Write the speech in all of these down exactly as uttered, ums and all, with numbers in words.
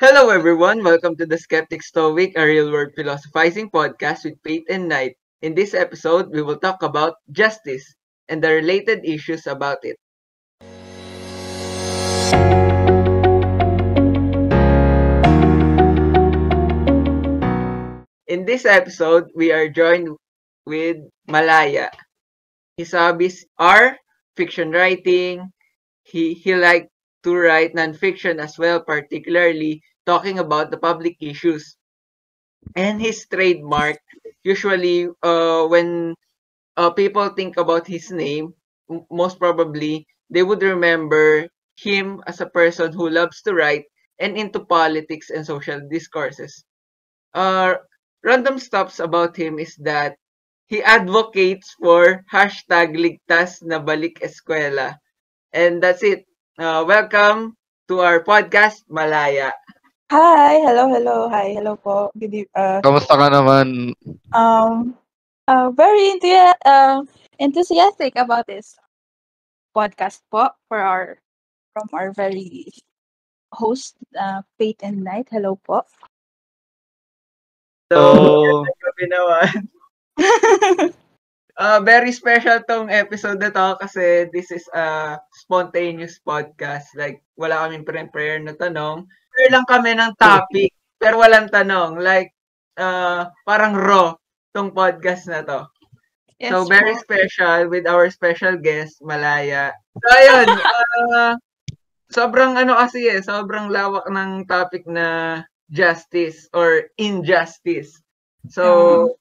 Hello everyone, welcome to the Skeptic Stoic, a real-world philosophizing podcast with Fate and Night. In this episode, we will talk about justice and the related issues about it. In this episode, we are joined with Malaya. His hobbies are fiction writing. He he liked to write nonfiction as well, particularly talking about the public issues. And his trademark, usually uh, when uh, people think about his name, m- most probably they would remember him as a person who loves to write and into politics and social discourses. Uh, random stops about him is that he advocates for hashtag ligtas na balik eskwela. And that's it. Uh, welcome to our podcast, Malaya. Hi, hello, hello, hi, hello po. Good, uh, Kamusta ka naman? Um, uh, very enth- uh, enthusiastic about this podcast po for our, from our very host, uh, Fate and Night. Hello po. So, Uh, very special tong episode na to kasi this is a spontaneous podcast. Like, wala kaming pre-prayer na tanong. Share lang kami ng topic, pero walang tanong. Like, uh, parang raw tong podcast na to. Yes, so, very po. Special with our special guest, Malaya. So, ayun. uh, sobrang ano kasi eh, sobrang lawak ng topic na justice or injustice. So, mm-hmm.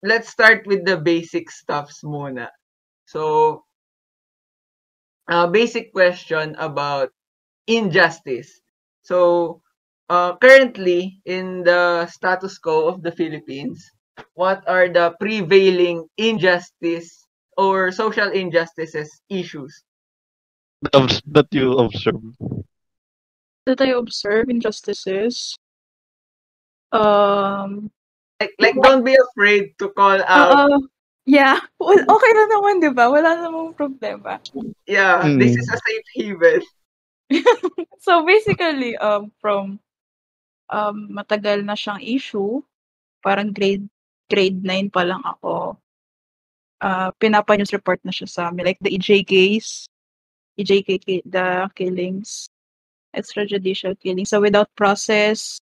Let's start with the basic stuffs muna. So, uh, basic question about injustice. So, uh, currently, in the status quo of the Philippines, what are the prevailing injustice or social injustices issues? That you observe. That I observe injustices? Um... Like, like, don't be afraid to call out. Uh, yeah. Well, okay na naman, di ba? Wala namang problema. Yeah, mm. This is a safe haven. So, basically, um, from um, matagal na siyang issue, parang grade grade nine pa lang ako, uh, pinapa-news report na siya sa amin. Like, the E J Ks, E J K, the killings, extrajudicial killings. So, without process.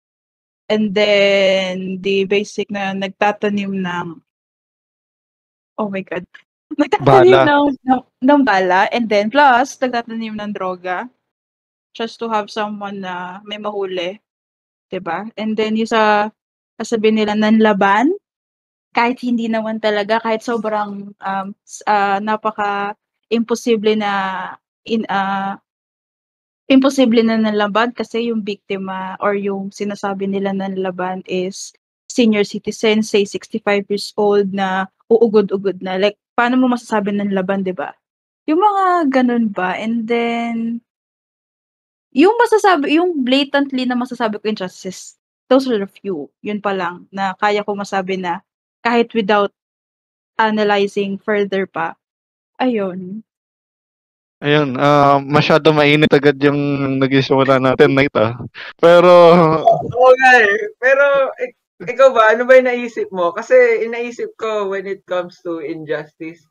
And then, the basic na nagtatanim ng, oh my God, nagtatanim bala. Ng, ng, ng bala. And then, plus, nagtatanim ng droga. Just to have someone na may mahuli. Diba? And then, yung sa, sabi nila, nanlaban. Kahit hindi naman talaga, kahit sobrang um, uh, napaka-imposible na in a... Uh, imposible na nanlaban kasi yung biktima or yung sinasabi nila nanlaban is senior citizen, say sixty-five years old na uugod-ugod na. Like, paano mo masasabi nanlaban, diba? Yung mga ganun ba? And then, yung masasabi, yung blatantly na masasabi ko injustice, those are the few. Yun pa lang na kaya ko masabi na kahit without analyzing further pa. Ayun. Ayun, uh, masyado mainit agad yung nagsimula natin, Night, ah. Pero... Oo nga eh. Pero, ik- ikaw ba? Ano ba yung naisip mo? Kasi inaisip ko when it comes to injustice,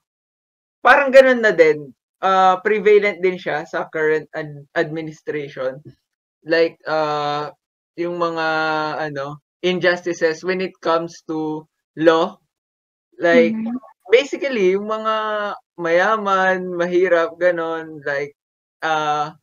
parang ganun na din. Uh, prevalent din siya sa current ad- administration. Like, uh, yung mga, ano, injustices when it comes to law. Like, mm-hmm. Basically, yung mga... mayaman, mahirap, ganon. Like, uh,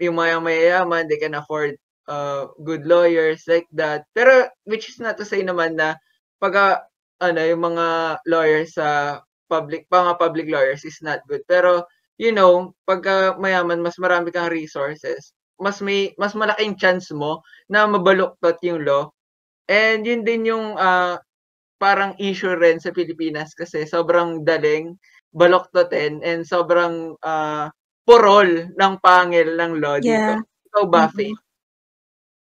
yung mga mayaman, they can afford uh, good lawyers, like that. Pero, which is not to say naman na pag, ano, yung mga lawyers sa uh, public, pang public lawyers is not good. Pero, you know, pagka mayaman, mas marami kang resources. Mas may, mas malaking chance mo na mabaluktot yung law. And yun din yung uh, parang issue rin sa Pilipinas kasi sobrang daling baloktotin and sobrang uh, purol ng pangil ng law yeah. Dito. Ikaw ba, Faith?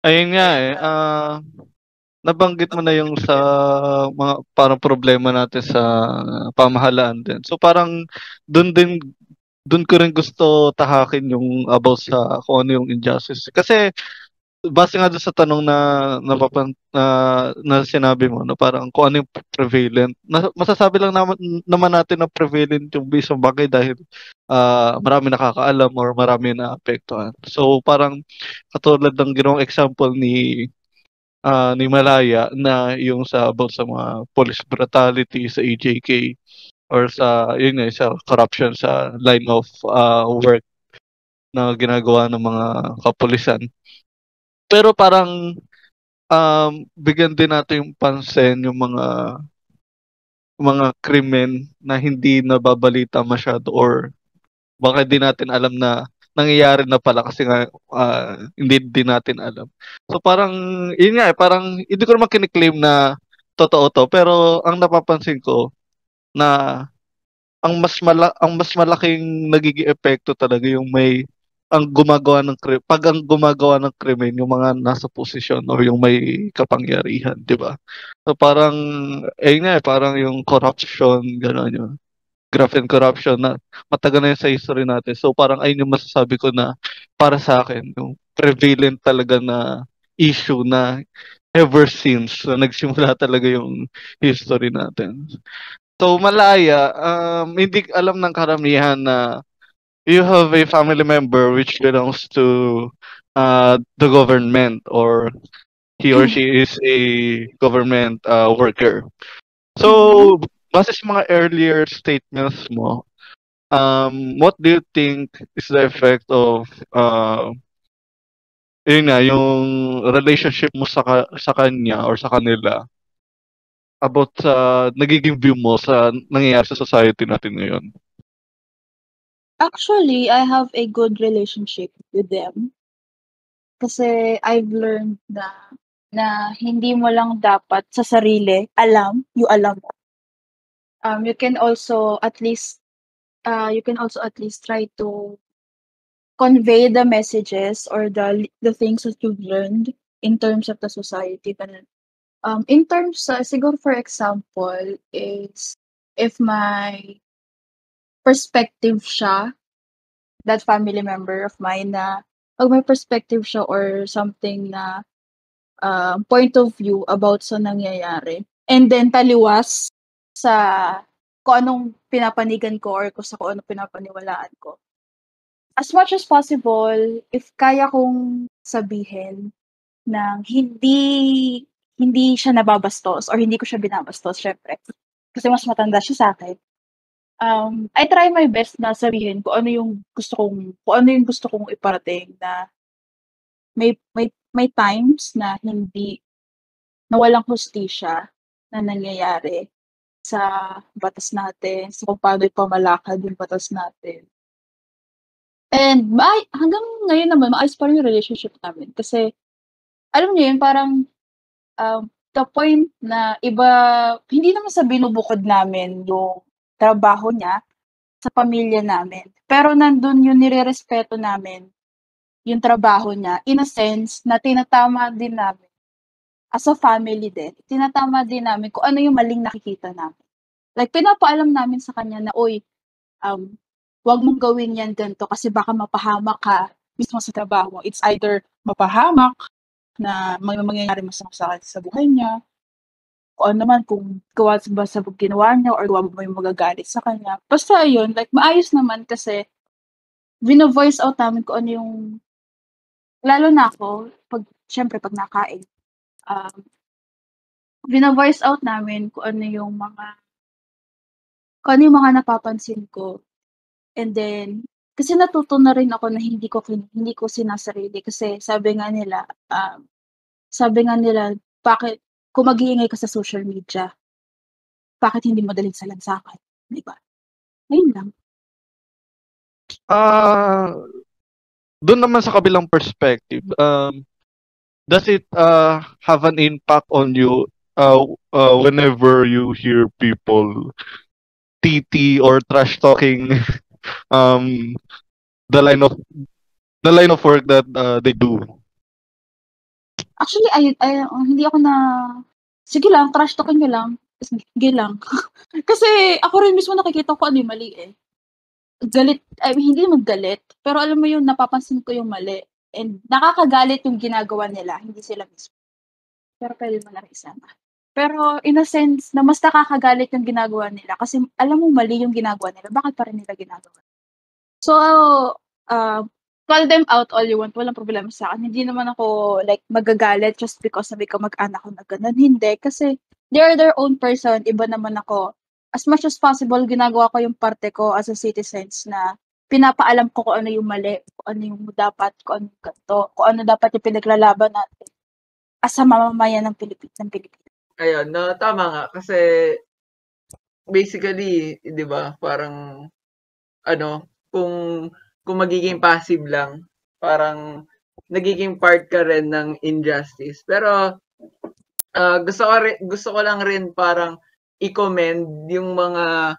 Ayun nga eh. Uh, nabanggit mo na yung sa mga parang problema natin sa pamahalaan din. So parang dun din, dun ko rin gusto tahakin yung about sa kung ano yung injustice. Kasi base nga doon sa tanong na napapan, uh, na sinabi mo, no, parang kung ano yung prevalent, masasabi lang naman, naman natin na prevalent yung isang bagay dahil uh, marami nakakaalam or marami naapektuhan. So parang katulad ng ginawang example ni uh, ni Malaya na yung sa about sa mga police brutality sa E J K or sa yun nga, sa corruption sa line of uh, work na ginagawa ng mga kapulisan. Pero parang um, bigyan din natin yung pansin yung mga mga krimen na hindi nababalita masyado or baka din natin alam na nangyayari na pala kasi nga uh, hindi din natin alam. So parang yun nga eh, parang hindi ko naman kiniklaim na totoo to, pero ang napapansin ko na ang mas mala- ang mas malaking nagiging epekto talaga yung may ang gumagawa ng krimen, pag ang gumagawa ng krimen yung mga nasa posisyon o yung may kapangyarihan, di ba? So parang eh nga parang yung corruption gano'n, yun graft and corruption na matagal na yun sa history natin. So parang ayun yung masasabi ko na para sa akin yung prevalent talaga na issue na ever since na nagsimula talaga yung history natin. So Malaya, um, hindi alam ng karamihan na you have a family member which belongs to uh, the government, or he or she is a government uh, worker. So, base sa mga earlier statements mo, um, what do you think is the effect of uh, yun na, yung relationship mo sa, ka- sa kanya or sa kanila about uh, nagiging view mo sa nangyayari sa society natin ngayon? Actually, I have a good relationship with them. Kasi I've learned na na hindi mo lang dapat sa sarili alam, you alam. Um you can also at least uh you can also at least try to convey the messages or the the things that you've learned in terms of the society. Um in terms uh, siguro for example is if my perspective siya, that family member of mine na pag may perspective siya or something na uh, point of view about sa nangyayari. And then taliwas sa kung anong pinapanigan ko or kung sa kung anong pinapaniwalaan ko. As much as possible, if kaya kong sabihin na hindi hindi siya nababastos or hindi ko siya binabastos, syempre. Kasi mas matanda siya sa akin. Um, I try my best na sabihin kung ano yung gusto kong kung ano yung gusto kong iparating na may may may times na hindi na walang hustisya na nangyayari sa batas natin, sa kung paano ipamalakad yung batas natin. And may, hanggang ngayon naman maayos pa rin yung relationship namin kasi alam niyo yun parang um, the point na iba hindi naman sa binubukod namin yung trabaho niya sa pamilya namin. Pero nandun yung nirerespeto namin, yung trabaho niya, in a sense na tinatama din namin. As a family din, tinatama din namin kung ano yung maling nakikita namin. Like, pinapaalam namin sa kanya na, oy, um, wag mong gawin yan ganito kasi baka mapahamak ka mismo sa trabaho. It's either mapahamak na may mangyayari masama sa buhay niya, o naman kung gawa ba sa ginawa niya or gawa ba yung magagalit sa kanya. Basta yun, like, maayos naman kasi bino-voice out namin kung ano yung, lalo na ako, pag, syempre pag nakain, um, bino-voice out namin kung ano yung mga, kung ano yung mga napapansin ko. And then, kasi natuto na rin ako na hindi ko, hindi ko sinasarili kasi sabi nga nila, um, sabi nga nila, bakit, kung mag-iingay ka sa social media, bakit hindi mo dalhin sa lansakan? Di ba? Ngayon lang. Uh, doon naman sa kabilang perspective, um, does it uh, have an impact on you uh, uh, whenever you hear people T T or trash-talking um, the line of the line of work that uh, they do? Actually, ay, ay, hindi ako na, sige lang, trash talkin nyo lang. Sige lang. Kasi ako rin mismo nakikita ko ano yung mali eh. Galit, I mean, hindi naman galit, pero alam mo yung napapansin ko yung mali. And nakakagalit yung ginagawa nila, hindi sila mismo. Pero pwede mo lang isama. Pero in a sense, na mas nakakagalit yung ginagawa nila kasi alam mo mali yung ginagawa nila, bakit pa rin nila ginagawa? So, uh, call them out all you want, walang problema sa akin. Hindi naman ako like magagalit just because sabi ko mag-anak ko na ganun. Hindi, kasi they're their own person, iba naman ako. As much as possible, ginagawa ko yung parte ko as a citizens na pinapaalam ko kung ano yung mali, kung ano yung dapat, kung ano yung ganito, kung ano dapat yung pinaglalaban natin as a mamamayan ng Pilipinas. Ng Pilipinas. Ayun, no, tama nga. Kasi, basically, di ba, parang, ano, kung, kung magiging passive lang, parang, nagiging part ka rin ng injustice. Pero, uh, gusto, ko rin, gusto ko lang rin parang i-commend yung mga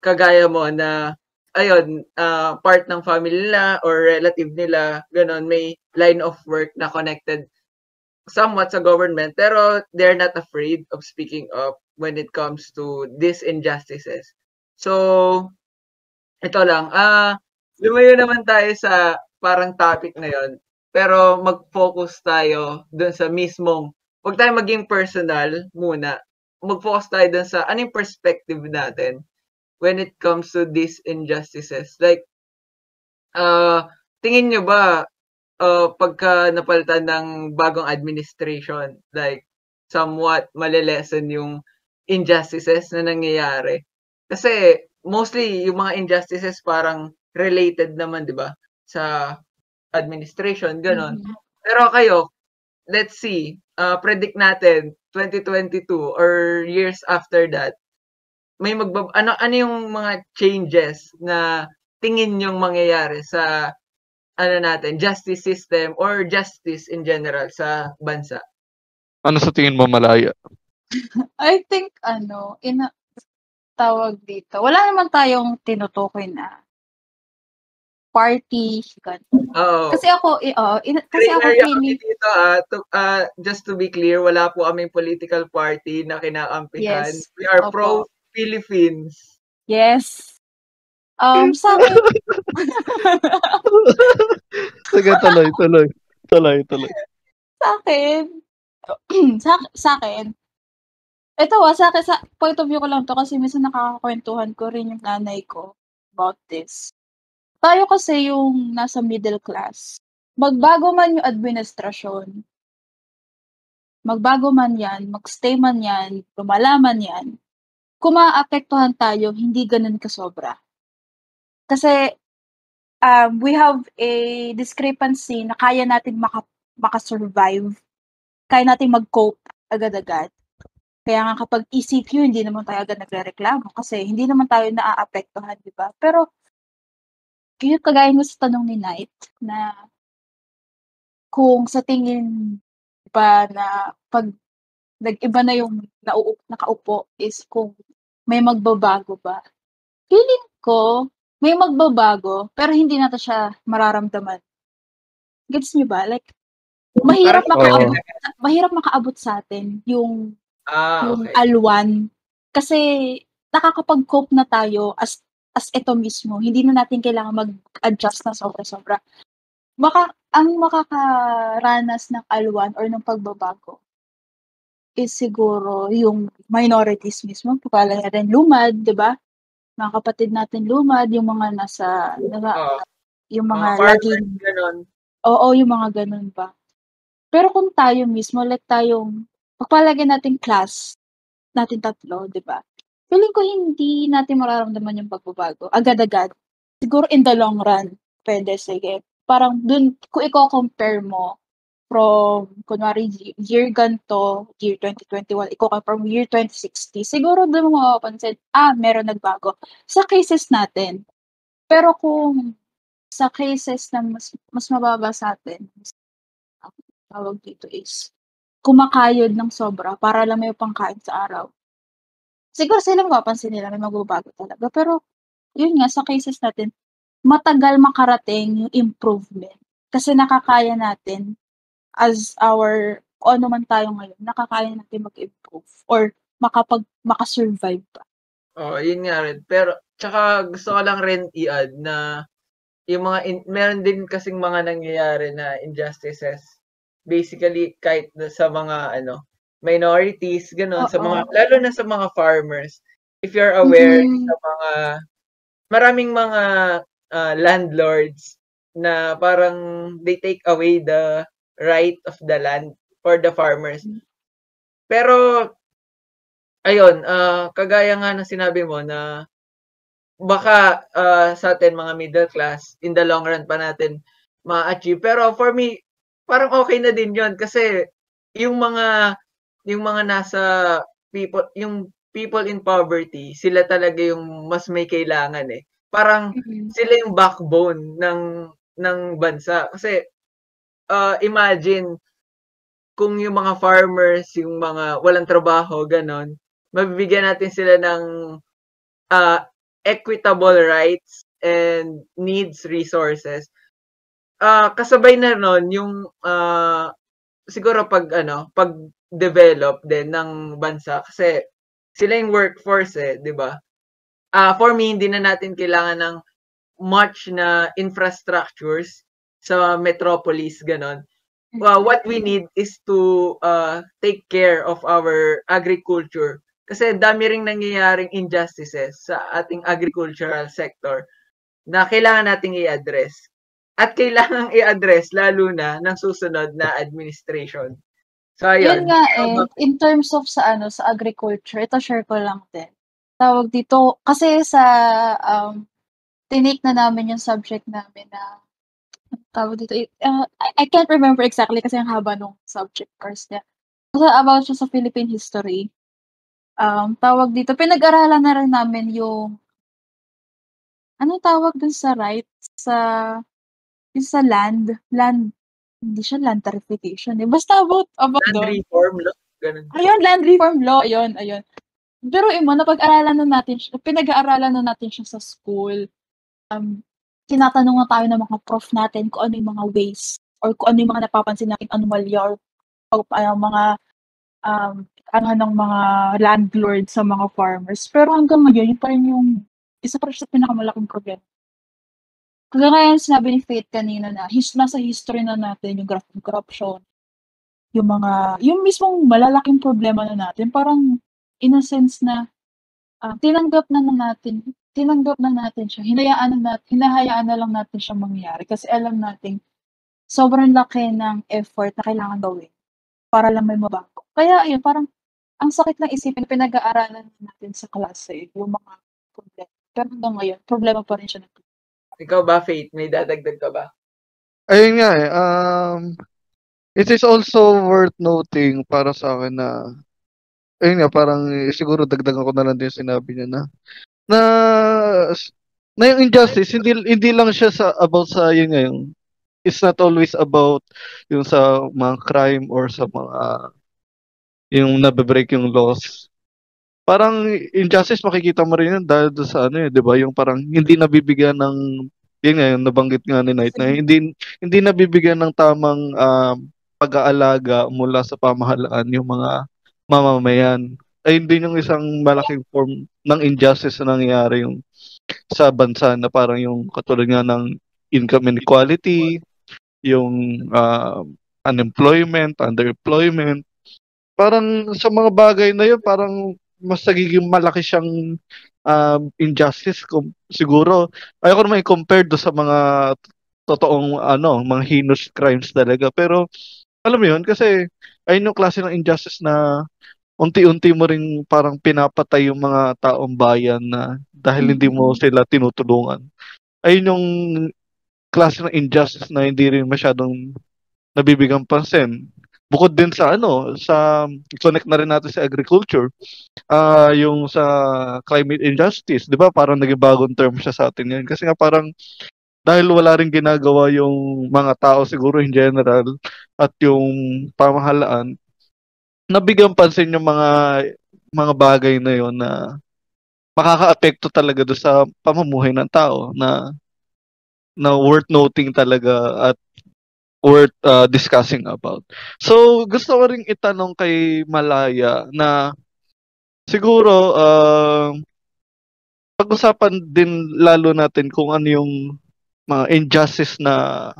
kagaya mo na ayun, uh, part ng family nila or relative nila, ganun, may line of work na connected somewhat sa government, pero they're not afraid of speaking up when it comes to these injustices. So, ito lang, ah, uh, lumayo naman tayo sa parang topic na yun, pero mag-focus tayo dun sa mismong, huwag tayo maging personal muna, mag-focus tayo dun sa anong perspective natin when it comes to these injustices. Like, uh, tingin nyo ba, uh, pagka napalitan ng bagong administration, like, somewhat malilesen yung injustices na nangyayari? Kasi, mostly, yung mga injustices parang related naman, di ba? Sa administration, ganon. Mm-hmm. Pero kayo, let's see, uh, predict natin, twenty twenty-two or years after that, may magbab ano ano yung mga changes na tingin yung mangyayari sa ano natin justice system or justice in general sa bansa? Ano sa tingin mo, Malaya? I think ano ina tawag dito. Wala naman tayong tinutukoy na party ganun. Oh. Kasi ako uh, in, kasi Clear, ako kini dito ah uh, uh, just to be clear, wala po aming political party na kinaampihan. Yes, we are pro Philippines. Yes. Um, sa akin... Sige, tuloy, tuloy. Tuloy, tuloy. Sa akin, sa, sa akin, ito ah, sa akin, sa point of view ko lang to kasi minsan nakakakwentuhan ko rin yung nanay ko about this. Tayo kasi yung nasa middle class. Magbago man yung administrasyon, magbago man yan, magstay man yan, lumalaman yan, kung maaapektuhan tayo, hindi ganun kasobra. Kasi um, we have a discrepancy na kaya natin maka, makasurvive, kaya natin mag-cope agad-agad. Kaya nga kapag E C Q, hindi naman tayo agad nagre-reklamo kasi hindi naman tayo naaapektuhan, di ba? Pero, yung kagaya mo sa tanong ni Knight na kung sa tingin ba na pag nag-iba na yung nau- nakaupo is kung may magbabago ba. Feeling ko, may magbabago, pero hindi natin siya mararamdaman. Gets niyo ba? Like, mahirap, oh. makaabot, mahirap makaabot sa atin yung, ah, yung okay. alwan. Kasi nakakapag-cope na tayo as as ito mismo. Hindi na natin kailangan mag-adjust na sobra-sobra. Maka, ang makakaranas ng alwan or ng pagbabago is siguro yung minorities mismo, pagkala na rin lumad, di ba? Mga kapatid natin lumad, yung mga nasa, nasa uh, yung mga, mga laging, ganun. Oo, yung mga ganun ba. Pero kung tayo mismo, like tayong, pagpalagyan natin class, natin tatlo, di ba? Feeling ko hindi natin mararamdaman yung pagbabago, agad-agad. Siguro in the long run, pwede, sige. Parang dun, kung i-compare mo, from, kunwari, year ganito, year twenty twenty-one, ikaw ka from year twenty sixty, siguro doon mo makapansin, ah, meron nagbago. Sa cases natin, pero kung sa cases na mas, mas mababa sa atin, tawag dito is, kumakayod ng sobra para lang may pangkain sa araw. Siguro sila makapansin nila, may magbabago talaga. Pero, yun nga, sa cases natin, matagal makarating yung improvement. Kasi nakakaya natin as our, o ano man tayo ngayon, nakakaya natin mag-improve or makapag, makasurvive pa. Oh, yun nga rin. Pero, tsaka gusto ko lang rin i-add na yung mga, in, meron din kasing mga nangyayari na injustices, basically, kahit sa mga, ano, minorities, gano'n, sa mga, lalo na sa mga farmers. If you're aware, mm-hmm. sa mga, maraming mga uh, landlords na parang they take away the right of the land for the farmers. Pero, ayun, uh, kagaya nga na sinabi mo na baka uh, sa atin mga middle class, in the long run pa natin ma-achieve. Pero for me, parang okay na din yun kasi yung mga, yung mga nasa people, yung people in poverty, sila talaga yung mas may kailangan eh. Parang sila yung backbone ng, ng bansa. Kasi uh, imagine kung yung mga farmers, yung mga walang trabaho, ganon, mabibigyan natin sila ng uh, equitable rights and needs resources. Uh, kasabay na nun yung uh, siguro pag ano, pag develop din ng bansa kasi sila yung workforce eh, 'di ba? Uh, for me hindi na natin kailangan ng much na infrastructures sa metropolis ganon. Uh, what we need is to uh, take care of our agriculture. Kasi dami ring nangyayaring injustices sa ating agricultural sector na kailangan nating i-address. At kailangan i-address lalo na ng susunod na administration. So, ayun. Yun nga eh, in terms of sa ano sa agriculture, ito share ko lang din. Tawag dito, kasi sa, um, tinake na namin yung subject namin na, tawag dito, uh, I, I can't remember exactly kasi ang haba nung subject course niya. Kasi about siya sa Philippine history. Um, tawag dito, pinag-aralan na rin namin yung, ano tawag dun sa right? Sa, yung sa land, land, hindi siya land tariffication eh. Basta about, about land doon. Reform law, ganun. Ayun, land reform law, ayun, ayun. Pero imo, napag-aralan na natin, pinag-aaralan na natin siya sa school. Um, tinatanong na tayo ng mga prof natin kung ano yung mga ways or kung ano yung mga napapansin natin anomalya or, or uh, mga, um, ano ng mga landlord sa mga farmers. Pero hanggang ngayon, yun pa rin yung isa pa rin sa pinakamalaking problem. Kaya ngayon, sinabi ni Fate kanina na his, nasa history na natin yung graft corruption, yung mga, yung mismong malalaking problema na natin, parang in a sense na uh, tinanggap na, na natin, tinanggap na natin siya, hinayaan na natin, hinahayaan na lang natin siya mangyari kasi alam natin sobrang laki ng effort na kailangan gawin para lang may mabago. Kaya ayun, parang ang sakit lang isipin, pinag-aaralan natin sa klase, yung mga problema. Pero hanggang ngayon, problema pa rin siya natin. Ikaw ba, Fate? May dadagdag ka ba? Ayun nga eh. Um, it is also worth noting para sa akin na, ayun nga, parang siguro dagdagan ko na lang din sinabi niya na, na, na yung injustice, hindi, hindi lang siya sa, about sa yun nga yung, it's not always about yung sa mga crime or sa mga, yung nabibreak yung laws. Parang injustice makikita mo rin yun dahil doon sa ano eh, 'di ba? Yung parang hindi nabibigyan ng yun nga yung nabanggit nga ni Knight na hindi hindi nabibigyan ng tamang uh, pag-aalaga mula sa pamahalaan yung mga mamamayan. Ay hindi yung isang malaking form ng injustice na nangyayari yung sa bansa na parang yung katulad nga ng income inequality, yung uh, unemployment, underemployment. Parang sa mga bagay na yun, parang mas nagiging malaki siyang uh, injustice kung, siguro. Ayoko naman i-compare do sa mga totoong ano, mga heinous crimes talaga. Pero alam mo yun, kasi ayun yung klase ng injustice na unti-unti mo rin parang pinapatay yung mga taong bayan na dahil hindi mo sila tinutulungan. Ayun yung klase ng injustice na hindi rin masyadong nabibigyan pansin. Bukod din sa ano, sa connect na rin natin sa agriculture, uh, yung sa climate injustice, 'di ba? Parang naging bagong term siya sa atin ngayon kasi nga parang dahil wala ring ginagawa yung mga tao siguro in general at yung pamahalaan, nabigyan pansin yung mga mga bagay na yon na makakaapekto talaga do sa pamumuhay ng tao na na worth noting talaga at worth uh, discussing about. So, gusto ko rin itanong kay Malaya na siguro uh, pag-usapan din lalo natin kung ano yung mga injustice na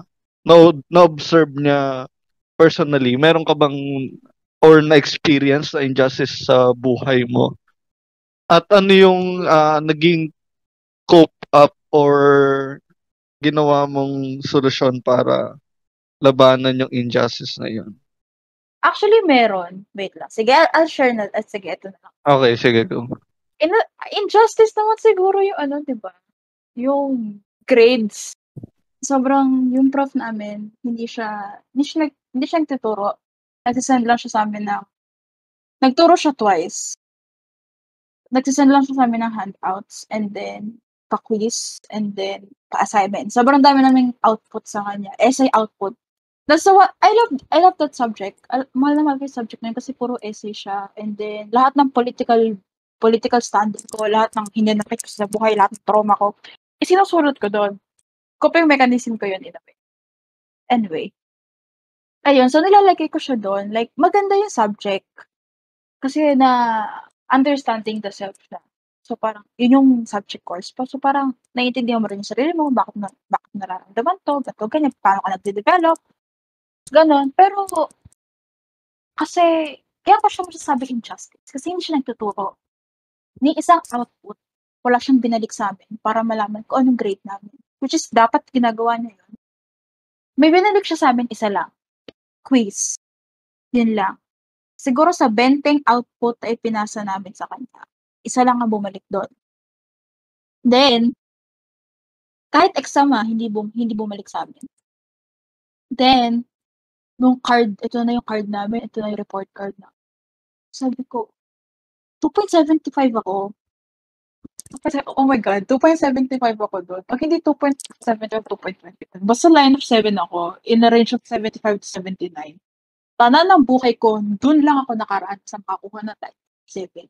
na, na observe niya personally? Meron ka bang or na experience na injustice sa buhay mo? At ano yung uh, naging cope up or ginawa mong solusyon para labanan yung injustice na yun? Actually, meron. Wait lang. Sige, I'll share na. At sige, ito na lang. Okay, sige. Go. In, injustice naman siguro yung ano, di ba? Yung grades. Sobrang, yung prof namin, hindi siya, hindi siya, hindi siya nagtuturo. Nagsisend lang siya sa amin na, nagturo siya twice. Nagsisend lang siya sa amin ng handouts, and then, pa-quiz, and then, pa-assignment. Sobrang dami naming output sa kanya. Essay output. That's so, I love I love that subject. Al- mahal na mahal yung subject na yun kasi puro essay siya. And then, lahat ng political political standing ko, lahat ng hinanakit ko sa buhay, lahat ng trauma ko, isinusulot ko doon. Coping mechanism ko yun, in a way. Anyway. Ayun, so nilalagay ko siya doon. Like, maganda yung subject. Kasi na understanding the self na. So parang, yun yung subject course pa. So parang, naiintindihan mo rin yung sarili mo, bakit, na, bakit nararamdaman to, bakit ko ganyan, paano ka nagde-develop, ganon. Pero, kasi, kaya ko siya masasabi injustice. Kasi hindi siya nagtuturo. Ni isang output, wala siyang binalik sa amin para malaman ko anong grade namin. Which is, dapat ginagawa niya yun. May binalik siya sa amin, isa lang. Quiz. Yun lang. Siguro sa benteng output ay pinasa namin sa kanya. Isa lang ang bumalik doon. Then, kahit exam ha, hindi, bum- hindi bumalik sa amin. Then, nung card, ito na yung card namin, ito na yung report card na. Sabi ko, two point seven five ako. Oh my God, two point seven five ako doon. Pag hindi two point seven five, two point two five. Basta line of seven ako, in a range of seventy-five to seventy-nine. Tanan ng buhay ko, doon lang ako nakaraan sa makakuha na type seven.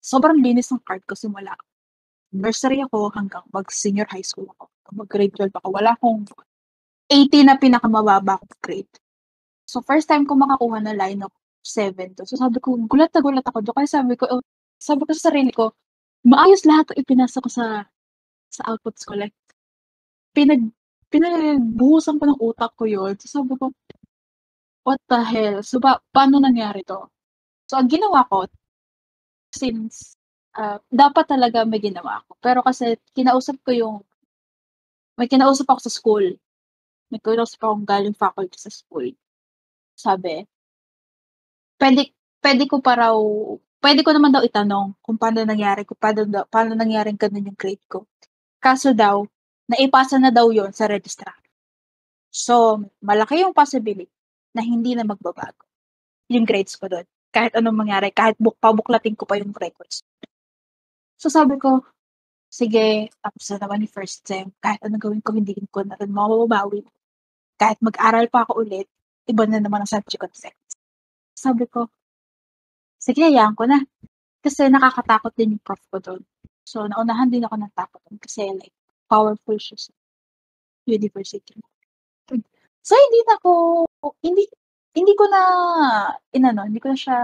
Sobrang linis ng card ko simula. Nursery ako hanggang mag-senior high school ako. Mag-grade twelve ako. Wala akong eighty na pinakamababa akong grade. So, first time ko makakuha na line of seven to. So, sabi ko, gulat na gulat ako doon. Kaya sabi ko, oh, sabi ko sa sarili ko, maayos lahat ang ipinasa ko sa sa outputs ko. Like, pinag, pinagbuhusan ko ng utak ko yun. So, sabi ko, what the hell? So, ba, paano nangyari to? So, ang ginawa ko, since uh, dapat talaga may ginawa ako. Pero kasi kinausap ko yung, may kinausap ako sa school. May kinausap akong galing faculty sa school. Sabi, pwede, pwede ko pa raw, pwede ko naman daw itanong kung paano nangyari ko, paano, paano nangyari ganun yung grade ko. Kaso daw, naipasa na daw yon sa registrar. So, malaki yung possibility na hindi na magbabago yung grades ko doon. Kahit anong mangyari, kahit buk- pabuklating ko pa yung records. So sabi ko, sige, tapos na naman yung first sem. Kahit anong gawin ko, hindi ko na rin mababawi. Kahit mag-aral pa ako ulit, iba na naman ang subject concepts. Sabi ko, sige, hayaan ko na. Kasi nakakatakot din yung prof ko doon. So naunahan din ako ng takot doon kasi like, powerful siya sa university. So hindi na ako, hindi hindi ko na, inano, hindi ko na siya,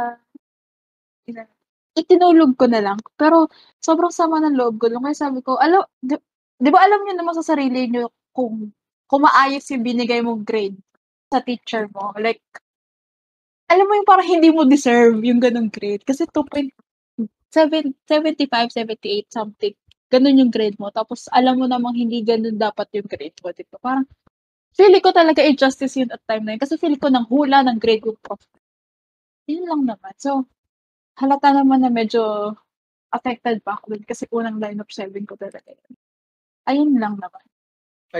inano, itinulog ko na lang. Pero, sobrang sama ng loob ko. Kaya sabi ko, alam, di, di ba alam nyo naman sa sarili nyo kung, kung maayos yung binigay mong grade sa teacher mo? Like, alam mo yung parang hindi mo deserve yung ganong grade. Kasi two point seven five, seventy-eight something, ganon yung grade mo. Tapos, alam mo namang hindi ganon dapat yung grade mo. Di ba? Parang, feeling ko talaga injustice yun at time na yun. Kasi feeling ko nang hula ng grade group prof. Yun lang naman. So, halata naman na medyo affected pa ako. Kasi unang line of seven ko talaga yun. Ayun lang naman.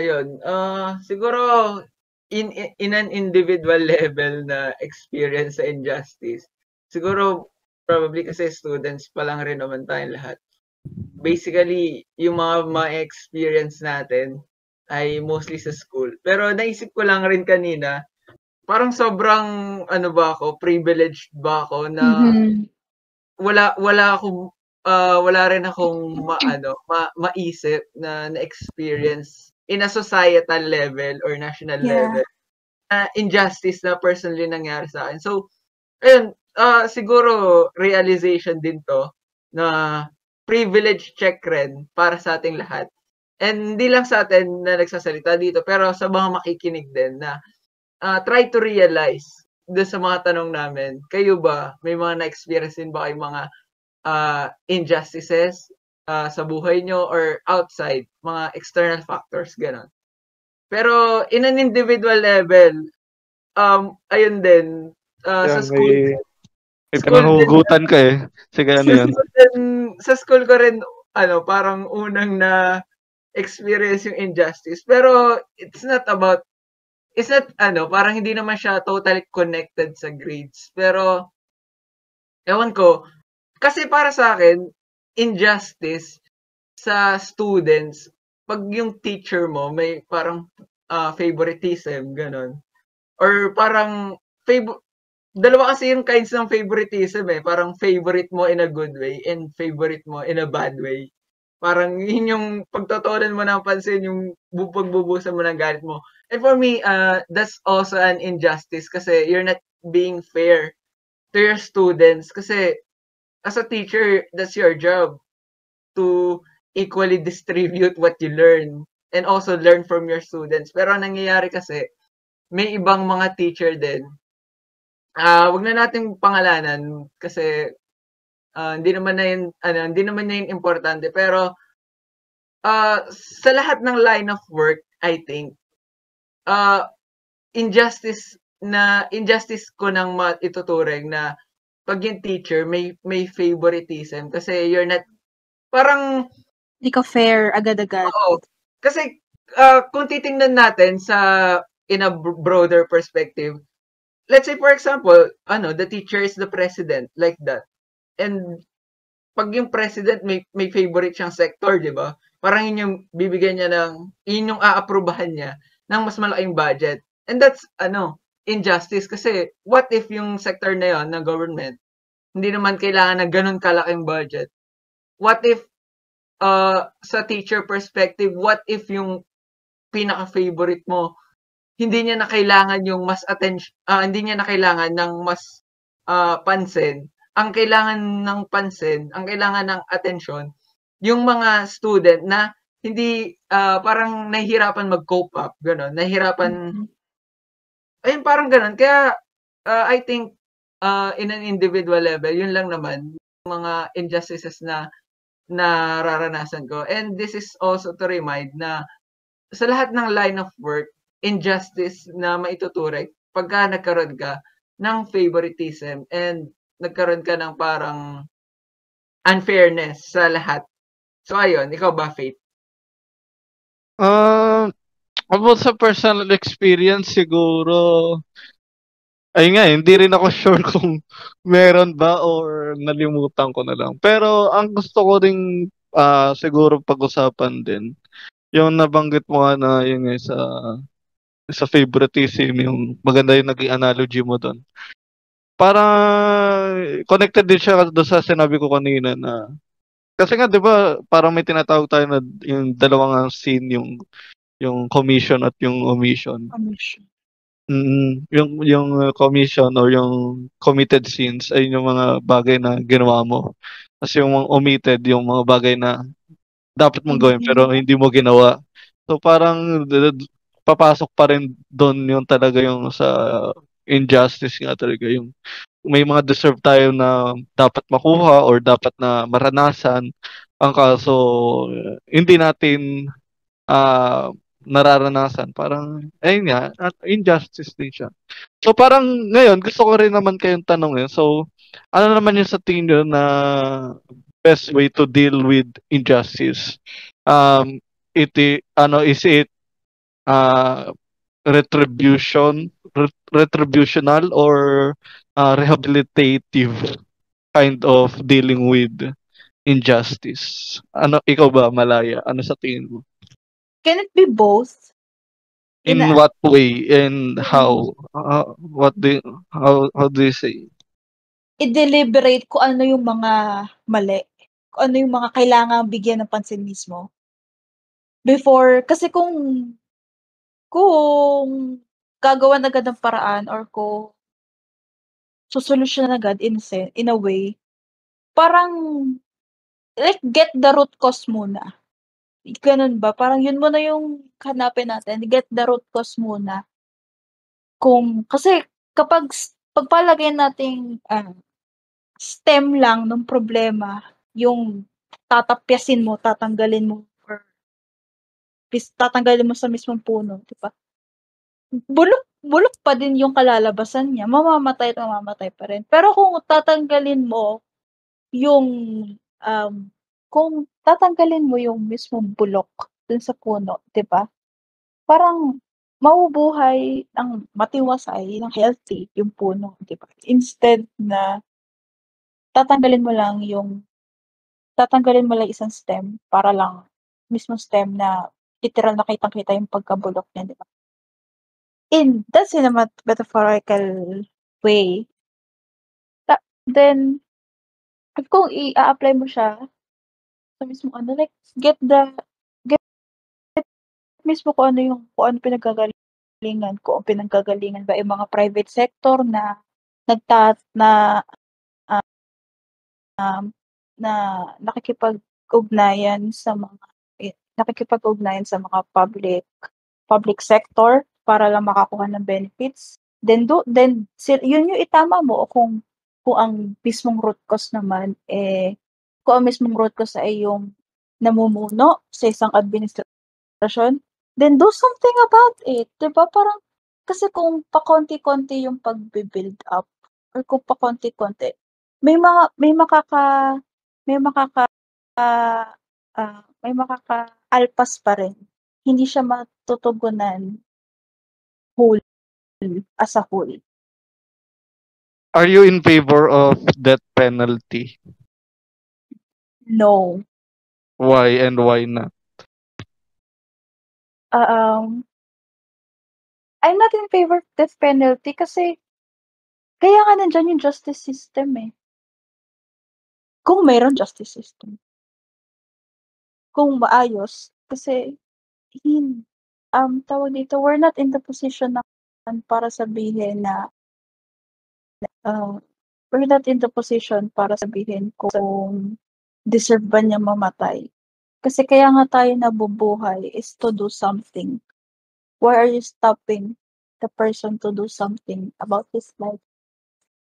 Ayun. Uh, siguro, in, in in an individual level na experience sa injustice, siguro, probably kasi students pa lang rin naman tayong lahat. Basically, yung mga ma-experience natin, ay mostly sa school. Pero naisip ko lang rin kanina, parang sobrang, ano ba ako, privileged ba ako na mm-hmm. wala, wala akong, uh, wala rin akong ma, ano, ma, maisip na na-experience in a societal level or national yeah. level na injustice na personally nangyari sa akin. So, ayun, uh, siguro realization din to na privilege check rin para sa ating lahat. And hindi lang sa atin na nagsasalita dito, pero sa mga makikinig din na uh, try to realize doon sa mga tanong namin, kayo ba, may mga na-experience din ba kayong mga uh, injustices uh, sa buhay nyo or outside, mga external factors, gano'n. Pero in an individual level, um, ayun din, uh, yeah, sa school. May, may school panahugutan ka eh. Sige, ano yun? Sa school ko rin, ano, parang unang na experience yung injustice, pero it's not about, it's not, ano, parang hindi naman siya totally connected sa grades, pero, ewan ko, kasi para sa akin, injustice sa students, pag yung teacher mo, may parang uh, favoritism, ganun, or parang, fav- dalawa kasi yung kinds ng favoritism eh, parang favorite mo in a good way, and favorite mo in a bad way. Parang yun yung pagtotolan mo ng pansin, yung pagbubusan mo ng galit mo. And for me, uh, that's also an injustice kasi you're not being fair to your students. Kasi as a teacher, that's your job to equally distribute what you learn and also learn from your students. Pero nangyayari kasi, may ibang mga teacher din. Uh, wag na natin pangalanan kasi... Uh, hindi naman na yun, ano, hindi naman na yun importante, pero uh, sa lahat ng line of work, I think, uh, injustice na, injustice ko nang maituturing na pag yung teacher, may, may favoritism kasi you're not, parang, hindi ka fair agad-agad. Oo. Kasi, uh, kung titingnan natin sa, in a broader perspective, let's say for example, ano, the teacher is the president, like that. And pag yung president may may favorite siyang sector, 'di ba? Parang yun yung bibigyan niya ng yun yung aaprubahan niya ng mas malaking budget. And that's ano, injustice kasi what if yung sector na yon ng government hindi naman kailangan ng ganun kalaking budget? What if uh sa teacher perspective, what if yung pinaka-favorite mo hindi niya na kailangan yung mas attention, uh, hindi niya na kailangan ng mas uh, pansin? Ang kailangan ng pansin, ang kailangan ng atensyon, yung mga student na hindi, uh, parang nahihirapan mag-cope up, gano'n, nahihirapan, mm-hmm. ayun, parang gano'n. Kaya, uh, I think, uh, in an individual level, yun lang naman, mga injustices na nararanasan ko. And this is also to remind na sa lahat ng line of work, injustice na maituturek, pagka nagkaroon ka ng favoritism and nagkaroon ka ng parang unfairness sa lahat. So, ayun. Ikaw ba, Faith? Uh, about sa personal experience, siguro, ayun nga, hindi rin ako sure kung meron ba or nalimutan ko na lang. Pero, ang gusto ko rin uh, siguro pag-usapan din, yung nabanggit mo nga na yun nga, sa, sa favoritism, yung maganda yung naging analogy mo doon. Para connected din siya doon sa sinabi ko kanina na kasi nga 'di ba parang may tinatawag tayo na yung dalawang scene, yung yung commission at yung omission. Commission. Mm, yung yung commission or yung committed scenes ay yung mga bagay na ginawa mo. Kasi yung mga omitted yung mga bagay na dapat mong gawin pero hindi mo ginawa. So parang papasok pa rin doon yung talaga yung sa injustice nga talaga yung may mga deserve tayo na dapat makuha or dapat na maranasan ang kaso hindi natin uh, nararanasan parang ayun nga injustice din siya. So parang ngayon gusto ko rin naman kayong tanongin. So ano naman yung sa tingin nyo na best way to deal with injustice? Um it ano is it uh retribution, retributional or uh, rehabilitative kind of dealing with injustice? Ano, ikaw ba, Malaya? Ano sa tingin mo? Can it be both? In, in what a- way and how? Uh, what do you, how how do you say? I-deliberate kung ano yung mga mali, kung ano yung mga kailangan bigyan ng pansin mismo. Before, kasi kung kung gagawa na agad ng paraan or kung susolusyon na agad in, in a way, parang like, get the root cause muna. Ganun ba? Parang yun muna yung hanapin natin. Get the root cause muna. Kung, kasi kapag pagpalagay natin uh, stem lang ng problema, yung tatapyasin mo, tatanggalin mo, or tatanggalin mo sa mismong puno, di ba? Bulok, bulok pa din yung kalalabasan niya. Mamamatay at mamamatay pa rin. Pero kung tatanggalin mo yung um, kung tatanggalin mo yung mismong bulok dun sa puno, di ba? Parang maubuhay ng matiwasay, ng healthy yung puno, di ba? Instead na tatanggalin mo lang yung tatanggalin mo lang isang stem para lang mismong stem na literal na kitang-kita yung pagkabulok niya, di ba? In that cinematophorical way, ta- then if kung i-apply mo siya sa mismo ano, like, get the, get, get mismo kung ano yung, kung ano pinagkagalingan, kung pinagkagalingan ba yung mga private sector na, nagtat, na, um, uh, na, nakikipag-ugnayan sa mga, eh, nakikipag-ugnayan sa mga public, public sector, para lang makakuha ng benefits. Then, do, then, yun yung itama mo, kung, kung ang mismong root cause naman, eh, kung ang mismong road ko sa iyong namumuno sa isang administration, then do something about it. Diba? Parang, kasi kung pakonti-konti yung pag-build up, or kung pakonti-konti, may mga, may makaka, may makaka, uh, uh, may makaka-alpas pa rin. Hindi siya matutugunan whole, as a whole. Are you in favor of death penalty? No. Why and why not? Um, I'm not in favor of death penalty kasi kaya nga nandyan yung justice system eh. Kung mayroon justice system. Kung maayos, kasi in, um, tawag dito, we're not in the position na para sabihin na uh, we're not in the position para sabihin kung deserve ba niya mamatay? Kasi kaya nga tayo nabubuhay is to do something. Why are you stopping the person to do something about his life?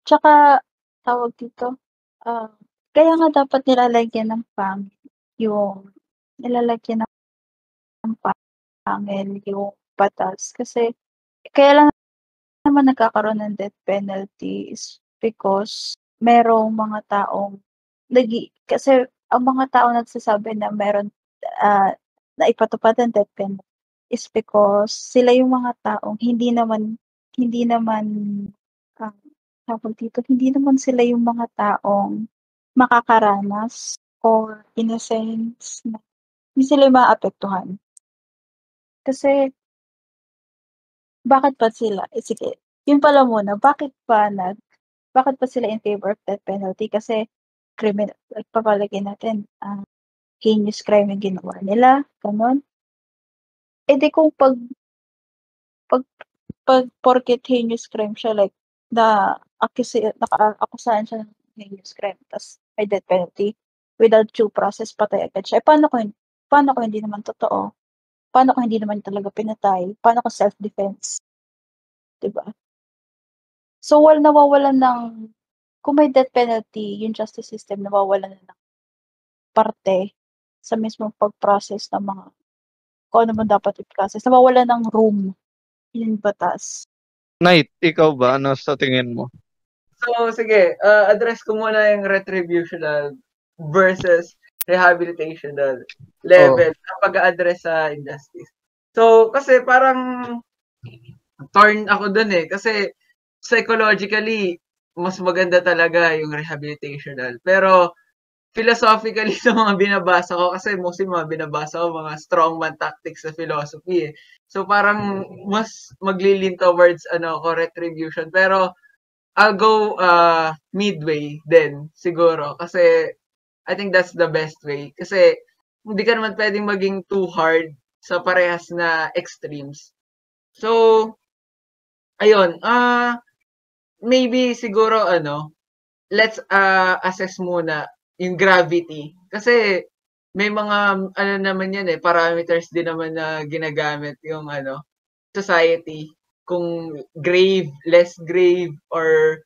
Tsaka, tawag dito, uh, kaya nga dapat nilalagyan ng pangil yung, nilalagyan ng pangil yung batas. Kasi, kaya lang naman nagkakaroon ng death penalty is because merong mga taong Lagi, kasi ang mga tao nagsasabi na meron uh, na ipatupad ang death penalty is because sila yung mga taong hindi naman hindi naman uh, tawag dito, hindi naman sila yung mga taong makakaranas or in a sense na hindi sila maapektuhan. Kasi bakit pa sila? Eh, sige, yun pala muna, bakit pa nag bakit pa sila in favor of death penalty? Kasi criminal, at papalagay natin, ang uh, heinous crime yung ginawa nila, ganun. E di kung pag, pag, pag, porket heinous crime siya, like, na, akusi, naka-akusahan siya ng heinous crime, tas may death penalty, without due process, patay agad siya. E paano kung, paano kung hindi naman totoo? Paano kung hindi naman talaga pinatay? Paano kung self-defense? Diba? So, wal nawawalan ng, kung may death penalty, yung justice system nawawalan na ng parte sa mismong pag-process ng mga kung ano man dapat i-process. Nawawalan ng room yung batas. Knight, ikaw ba? Ano sa tingin mo? So, sige. Uh, address ko muna yung retributional versus rehabilitational level oh. na pag-address sa injustice. So, kasi parang torn ako dun eh. Kasi psychologically, mas maganda talaga yung rehabilitational. Pero, philosophically sa mga binabasa ko, kasi mostly mga binabasa ko, mga strongman tactics sa philosophy eh. So, parang mas maglilin towards ano, ko, retribution. Pero, I'll go uh, midway then siguro. Kasi, I think that's the best way. Kasi, hindi ka naman pwedeng maging too hard sa parehas na extremes. So, ayun. Ah... Uh, maybe siguro ano, let's uh, assess muna yung gravity. Kasi may mga ano naman yan eh, parameters din naman na ginagamit yung ano society, kung grave, less grave, or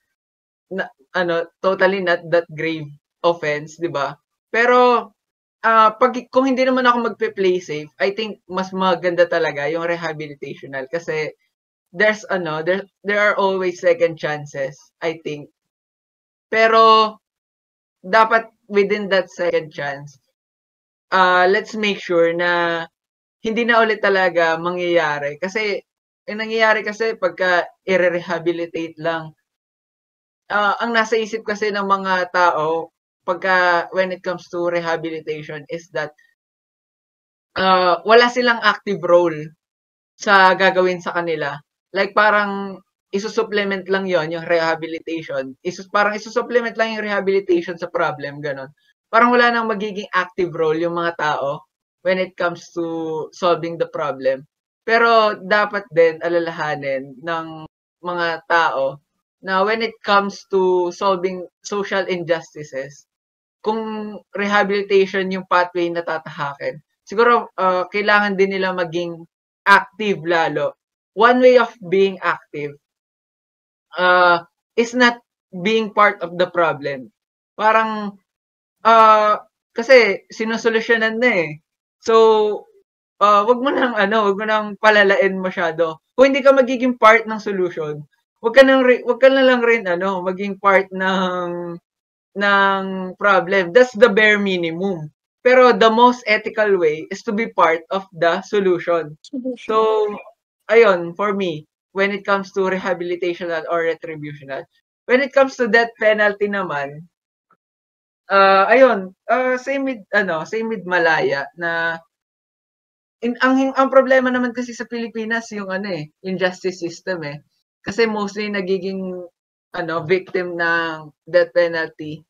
na, ano totally not that grave offense, di ba? Pero uh, pag kung hindi naman ako magpe-play safe, I think mas maganda talaga yung rehabilitational kasi there's ano there there are always second chances, I think. Pero dapat within that second chance, Uh, let's make sure na hindi na ulit talaga mangyayari. Kasi, yung nangyayari kasi pagka i-rehabilitate lang, uh, ang nasa isip kasi ng mga tao, pagka when it comes to rehabilitation is that uh, wala silang active role sa gagawin sa kanila. Like parang isusupplement lang yon yung rehabilitation. Isus, parang isusupplement lang yung rehabilitation sa problem, ganun. Parang wala nang magiging active role yung mga tao when it comes to solving the problem. Pero dapat din alalahanin ng mga tao na when it comes to solving social injustices, kung rehabilitation yung pathway na tatahakin, siguro uh, kailangan din nila maging active lalo. One way of being active uh, is not being part of the problem. Parang Uh, kasi sinusolusyonan na eh. So, uh, wag mo nang, ano, wag mo nang palalain masyado. Kung hindi ka magiging part ng solution, wag ka, nang, wag ka na lang rin, ano, maging part ng, ng problem. That's the bare minimum. Pero the most ethical way is to be part of the solution. So, ayun, for me, when it comes to rehabilitational or retributional, when it comes to death penalty naman, Uh, ayun, uh, same with ano, same with Malaya na in, ang ang problema naman kasi sa Pilipinas yung ano eh, yung justice system eh. Kasi mostly nagiging ano victim ng death penalty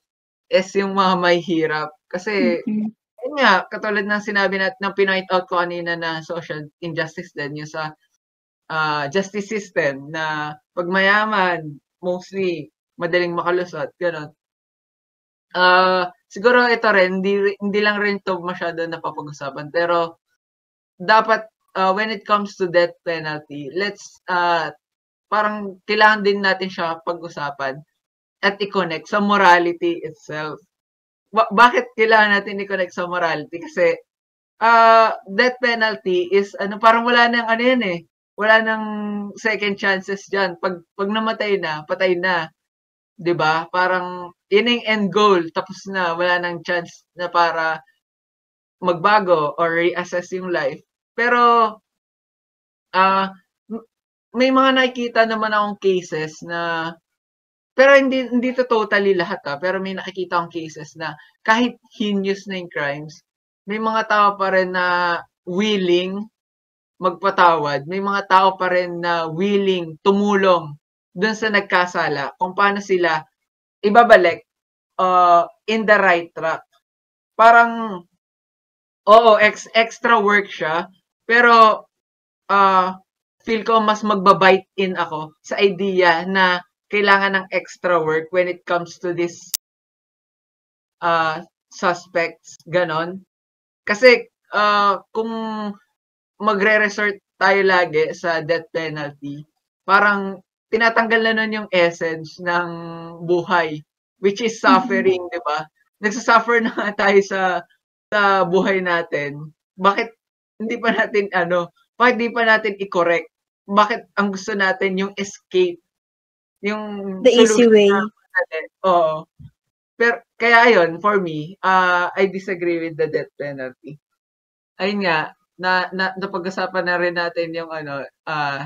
is yung mga may hirap kasi mm-hmm. yun nga, katulad ng sinabi natin ng pinoint out ko kanina na social injustice din yung sa uh, justice system na pag mayaman mostly madaling makalusot, ganun. Uh, siguro ito rin, hindi, hindi lang rin ito masyado napapag-usapan. Pero dapat, uh, when it comes to death penalty, let's, uh, parang kailangan din natin siya pag-usapan at i-connect sa morality itself. Ba- bakit kailangan natin i-connect sa morality? Kasi uh, death penalty is, ano, parang wala nang ano yan eh, wala nang second chances dyan. Pag, pag namatay na, patay na. 'Di ba? Parang yun yung end goal, tapos na, wala nang chance na para magbago or reassess yung life. Pero uh, may mga nakikita naman akong cases na pero hindi hindi to totally lahat ah, pero may nakikita akong cases na kahit heinous na yung crimes, may mga tao pa rin na willing magpatawad, may mga tao pa rin na willing tumulong dun sa nagkasala, kung paano sila ibabalik uh, in the right track. Parang, oo, ex extra work siya, pero uh, feel ko mas magbabite in ako sa idea na kailangan ng extra work when it comes to this uh, suspects, ganon. Kasi uh, kung magre-resort tayo lagi sa death penalty, parang tinatanggal na nun yung essence ng buhay, which is suffering, di ba? Nagsasuffer na tayo sa, sa buhay natin. Bakit hindi pa natin, ano, bakit hindi pa natin i-correct? Bakit ang gusto natin yung escape? Yung the easy way. Natin. Oo. Pero, kaya yun, for me, uh, I disagree with the death penalty. Ayun nga, na, na, napag-usapan na rin natin yung, ano, ah, uh,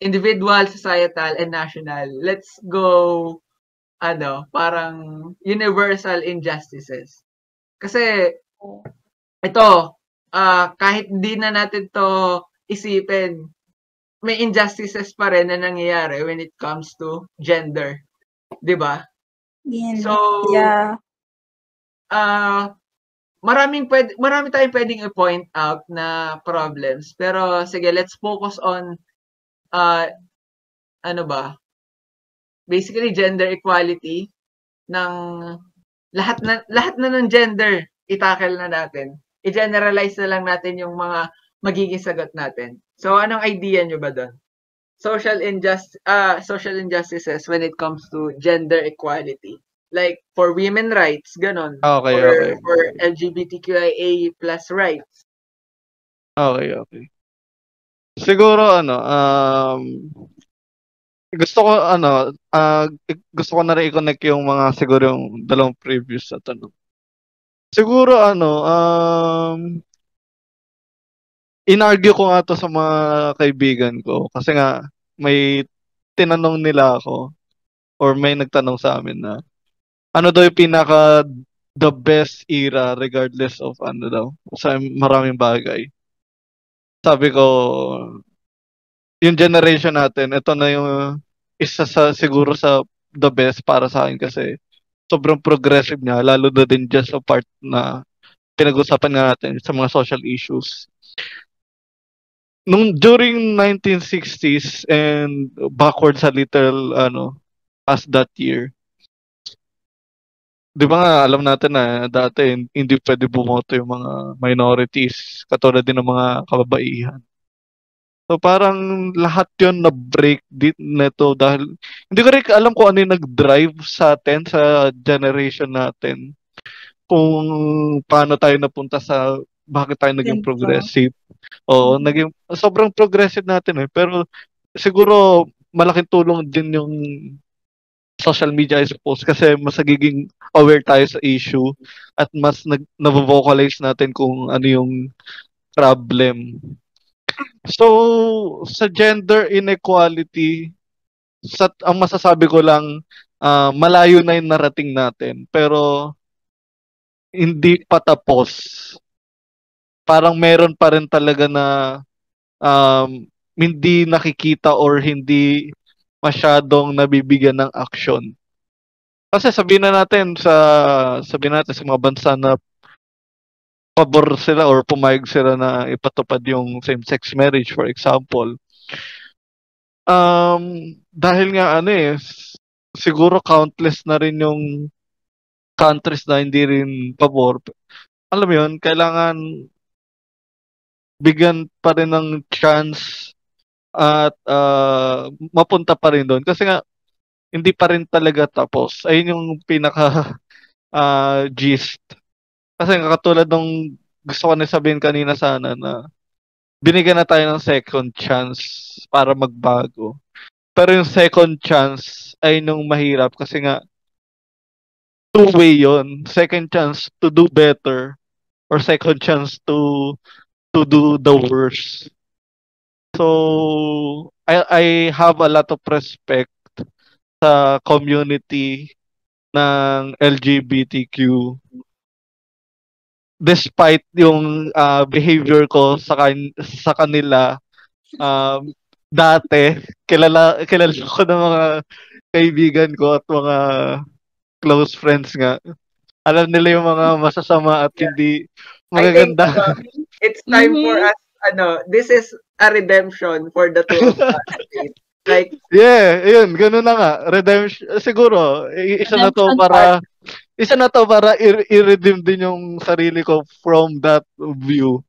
individual, societal, and national. Let's go, ano, parang universal injustices. Kasi, ito, uh, kahit di na natin to isipin, may injustices pa rin na nangyayari when it comes to gender. Diba? Yeah. So, yeah. Uh, maraming pwede, marami tayong pwedeng i-point out na problems. Pero, sige, let's focus on Uh, ano ba? Basically, gender equality ng lahat na lahat na ng gender itakel na natin. I-generalize na lang natin yung mga magiging sagot natin. So, anong idea nyo ba doon? Social injustice, uh, social injustices when it comes to gender equality. Like, for women rights, ganon. Okay, or, okay. Or L G B T Q I A plus rights. Okay, okay. Siguro, ano, um, gusto ko, ano, uh, gusto ko na re-connect yung mga, siguro, yung dalawang previous na tanong. Siguro, ano, um, inargue ko nga to sa mga kaibigan ko. Kasi nga, may tinanong nila ako or may nagtanong sa amin na ano daw yung pinaka the best era regardless of ano daw sa maraming bagay. Sabi ko, yung generation natin, ito na yung isa sa siguro sa the best para sa akin kasi sobrang progressive niya, lalo na din just sa part na pinag-usapan nga natin sa mga social issues. Nung during nineteen sixties and backwards a little ano as that year, di ba nga, alam natin na dati hindi pwede bumoto yung mga minorities, katulad din ng mga kababaihan. So parang lahat yun na-break dito neto dahil hindi ko rin alam kung ano yung nag-drive sa atin, sa generation natin. Kung paano tayo napunta sa, bakit tayo naging progressive. Oo, naging, sobrang progressive natin eh. Pero siguro malaking tulong din yung social media, I suppose, kasi mas nagiging aware tayo sa issue at mas nag-vocalize natin kung ano yung problem. So, sa gender inequality, sa, ang masasabi ko lang, uh, malayo na yung narating natin, pero hindi pa tapos. Parang meron pa rin talaga na um, hindi nakikita or hindi masyadong nabibigyan ng action. Kasi sabihin na natin sa sabihin natin sa mga bansa na pabor sila or pumayag sila na ipatupad yung same-sex marriage, for example. Um, dahil nga ano eh, siguro countless na rin yung countries na hindi rin pabor. Alam mo yun, kailangan bigyan pa rin ng chance at uh, mapunta pa rin doon kasi nga hindi pa rin talaga tapos. Ayun yung pinaka uh, gist. Kasi katulad nung gusto ko na sabihin kanina sana na binigyan na tayo ng second chance para magbago. Pero yung second chance ay nung mahirap kasi nga two-way yun. Second chance to do better or second chance to to do the worst. So, I, I have a lot of respect sa community ng L G B T Q despite yung uh, behavior ko sa, kan sa kanila uh, dati. Kilala, kilala ko ng mga kaibigan ko at mga close friends nga. Alam nila yung mga masasama at hindi magaganda. I think, uh, it's time mm-hmm. for us. Ano, this is a redemption for the two of us. Like, yeah, yun, gano'n na nga. Redemption, siguro, isa redemption na to para, part. isa na to para i- i-redeem din yung sarili ko from that view.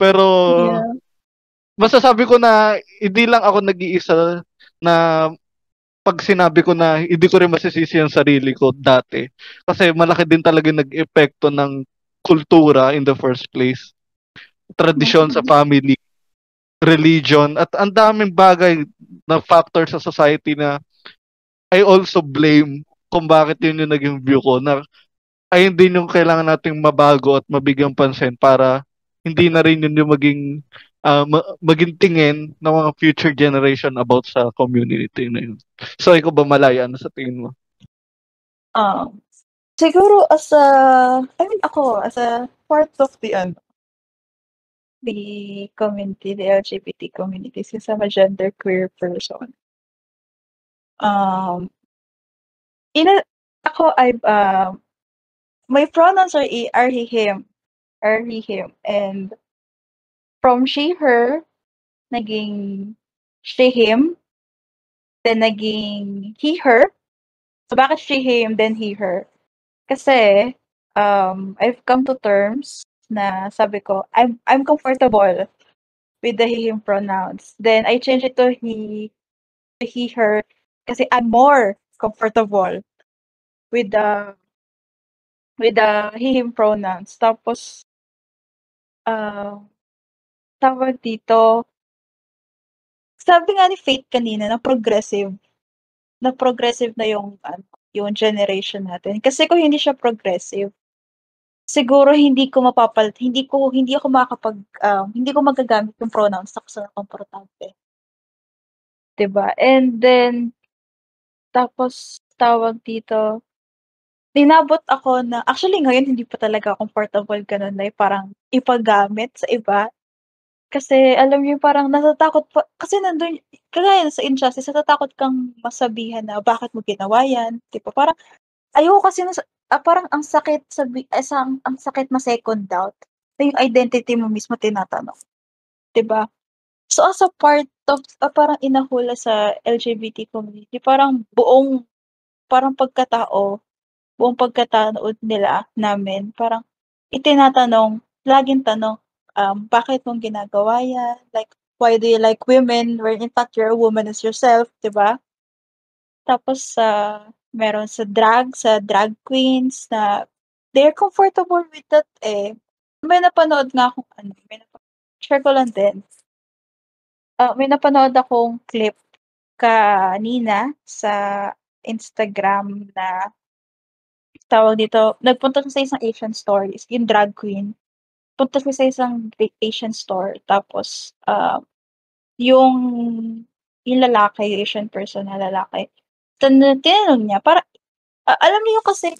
Pero, yeah. masasabi ko na, hindi lang ako nag-iisa na pag sinabi ko na, hindi ko rin masisisi yung sarili ko dati. Kasi malaki din talaga nag-epekto ng kultura in the first place. Tradisyon sa family, religion, at ang daming bagay na factor sa society na I also blame kung bakit yun yung naging view ko na ayun din yung kailangan nating mabago at mabigyang pansin para hindi na rin yun yung maging, uh, maging tingin ng mga future generation about sa community na yun. So, ikaw ba, Malaya? Ano sa tingin mo? Uh, siguro as a, I mean ako, as a part of the end, the community, the L G B T community, since I'm a genderqueer person. Um, in a, ako, I've, um, my pronouns are, are he, him, are he, him, and from she, her, naging she, him, then naging he, her. So, bakit she, him, then he, her? Kasi, um, I've come to terms na sabi ko, I'm, I'm comfortable with the he, him pronouns. Then I changed it to he, to he, her, kasi I'm more comfortable with the, with the he, him pronouns. Tapos, uh, tawag dito, sabi nga ni Fate kanina na progressive, na progressive na yung, ano, yung generation natin. Kasi kung hindi siya progressive, siguro hindi ko mapapalit, hindi ko, hindi ako makakapag, um, hindi ko magagamit yung pronouns na kasi komportable. Diba? And then, tapos, tawag dito, ninabot ako na, actually ngayon hindi pa talaga comfortable ganun na, parang ipagamit sa iba. Kasi, alam niyo, parang natatakot pa, kasi nandun, kagaya sa injustice, natatakot kang masabihan na bakit mo ginawa yan. Tipo, parang, ayaw kasi, ah, parang ang sakit, sabi, eh, ang, ang sakit ma-second doubt na yung identity mo mismo tinatanong. Diba? So, as a part of, ah, parang inahula sa L G B T community, parang buong, parang pagkatao, buong pagkatanood nila, namin, parang itinatanong, laging tanong, Um, bakit mong ginagawa yan? Like, why do you like women? Where in fact, you're a woman as yourself, diba? Tapos, uh, meron sa drag, sa drag queens na they're comfortable with that eh. May napanood nga akong, ano, may napanood, share ko lang din. Uh, may napanood akong clip kanina sa Instagram na tawag dito, nagpunta sa isang Asian stories, yung drag queen. Punta ko sa isang Asian store, tapos uh, yung, yung lalaki, yung Asian person na lalaki, tin- tinanong niya, para, uh, alam niyo kasi,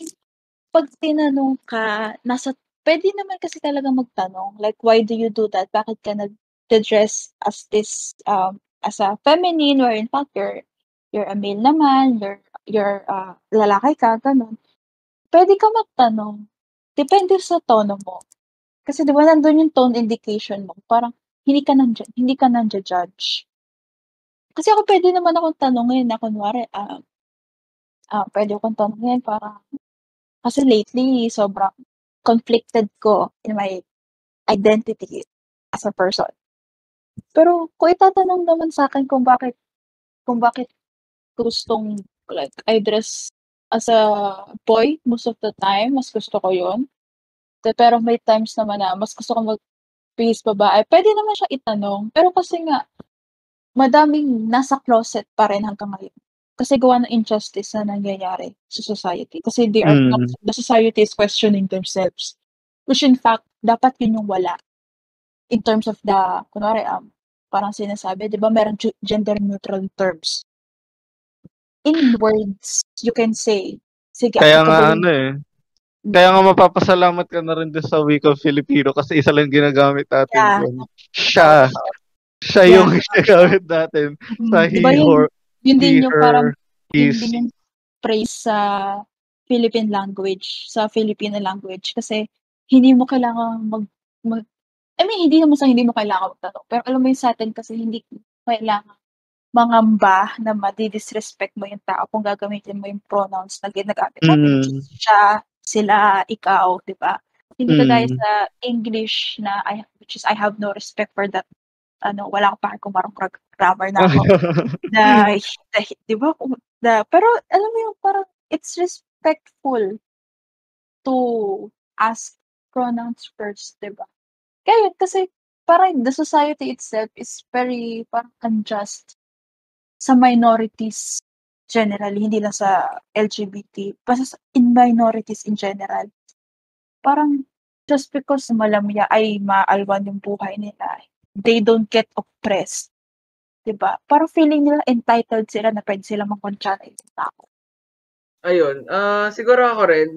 pag tinanong ka, nasa, pwede naman kasi talaga magtanong, like, why do you do that? Bakit ka nag-dress as this, um, as a feminine, where in fact, you're, you're a male naman, you're, you're uh, lalaki ka, ganun. Pwede ka magtanong, depende sa tono mo. Kasi diba nandun yung tone indication mo. Parang hindi ka nandiyan, hindi ka nandiyan judge. Kasi ako pwede naman akong tanongin na kunwari, ah, uh, uh, pwede akong tanongin para kasi lately sobrang conflicted ko in my identity as a person. Pero kung itatanong naman sa akin kung bakit, kung bakit gustong, like, I dress as a boy most of the time, mas gusto ko yun. Pero may times naman na mas gusto kong mag-face babae. Pwede naman siya itanong. Pero kasi nga, madaming nasa closet pa rin hanggang ngayon. Kasi gawa ng injustice na nangyayari sa society. Kasi they are mm. not, the society is questioning themselves. Which in fact, dapat yun yung wala. In terms of the, kunwari, um, parang sinasabi, di ba meron gender neutral terms. In words, you can say, sige, kaya nga ano eh. Kaya nga mapapasalamat ka na rin din sa Week of Filipino kasi isa lang ginagamit natin. Yeah. Siya. Siya yeah. yung ginagamit natin. Sa diba he, yun, her, yun din he, yung parang, his. Yun din yung praise sa Philippine language, sa Filipino language. Kasi hindi mo kailangan mag, mag I mean, hindi naman sa hindi mo kailangan magtanong. Pero alam mo yung sa atin kasi hindi kailangan mangamba na madidisrespect mo yung tao kung gagamitin mo yung pronouns na ginagamit natin. Mm. Siya. Sila, ikaw, di ba? Hindi ka guys sa English na I, which is I have no respect for that. Ano, wala ko pa kung marang grammar na ako. na, na, di ba? Na, pero, alam mo yung parang, it's respectful to ask pronouns first, di ba? Kaya yun, kasi parang the society itself is very parang unjust sa minorities. Generally, hindi lang sa L G B T, basta in minorities in general. Parang, just because malamya ay maalwan yung buhay nila, they don't get oppressed. Diba? Parang feeling nila entitled sila na pwede sila mangkontsa na yung tao. Ayun. Uh, siguro ako rin,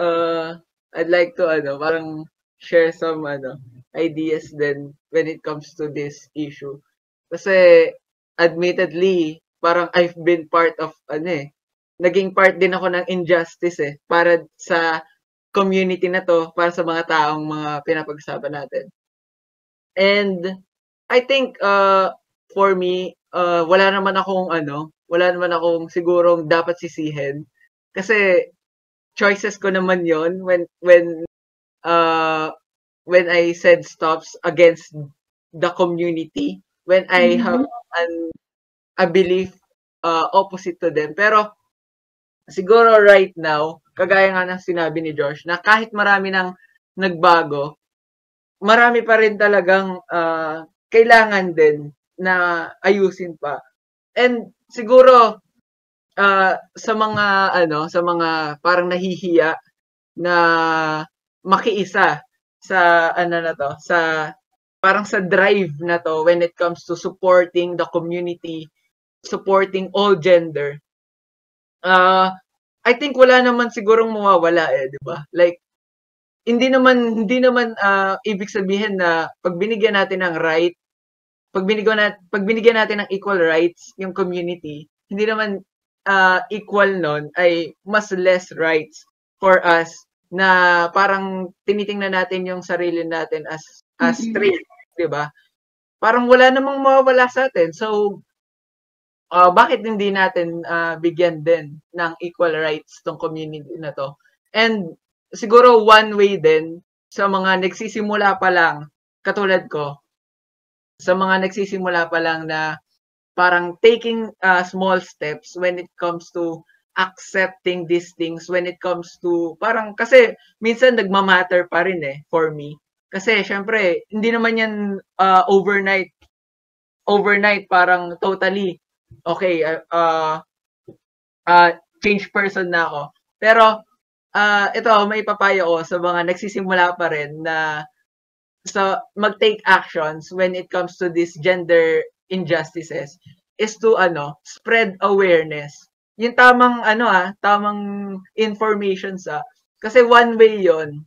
uh, I'd like to, ano, parang share some, ano, ideas then when it comes to this issue. Kasi, admittedly, parang I've been part of, ano eh, naging part din ako ng injustice eh, para sa community na to, para sa mga taong mga pinapag-usapan natin. And I think, uh, for me, uh, wala naman akong, ano, wala naman akong sigurong dapat sisihin. Kasi, choices ko naman yon when when uh when I said stops against the community, when I mm-hmm. have an a belief uh, opposite to them. Pero siguro right now, kagaya nga ng sinabi ni Josh, na kahit marami nang nagbago, marami pa rin talagang uh, kailangan din na ayusin pa. And siguro uh, sa mga ano, sa mga parang nahihiya na makiisa sa ano na to, sa parang sa drive na to when it comes to supporting the community, supporting all gender. Uh, I think wala naman sigurong mawawala eh, di ba? Like, hindi naman, hindi naman uh, ibig sabihin na pag binigyan natin ng right, pag binigyan natin, pag binigyan natin ng equal rights yung community, hindi naman uh, equal nun ay mas less rights for us na parang tinitingnan natin yung sarili natin as, as straight, di ba? Parang wala namang mawawala sa atin. So, Uh, bakit hindi natin uh, bigyan din ng equal rights tong community na to? And siguro one way din sa mga nagsisimula pa lang, katulad ko, sa mga nagsisimula pa lang na parang taking uh, small steps when it comes to accepting these things, when it comes to parang kasi minsan nagmamatter pa rin eh for me. Kasi syempre, hindi naman yan uh, overnight, overnight parang totally okay, uh, uh, change person na ako. Pero, uh, ito, may papayo ko sa mga nagsisimula pa rin na so, mag-take actions when it comes to these gender injustices is to, ano, spread awareness. Yung tamang, ano ah, tamang information sa. Kasi one way yon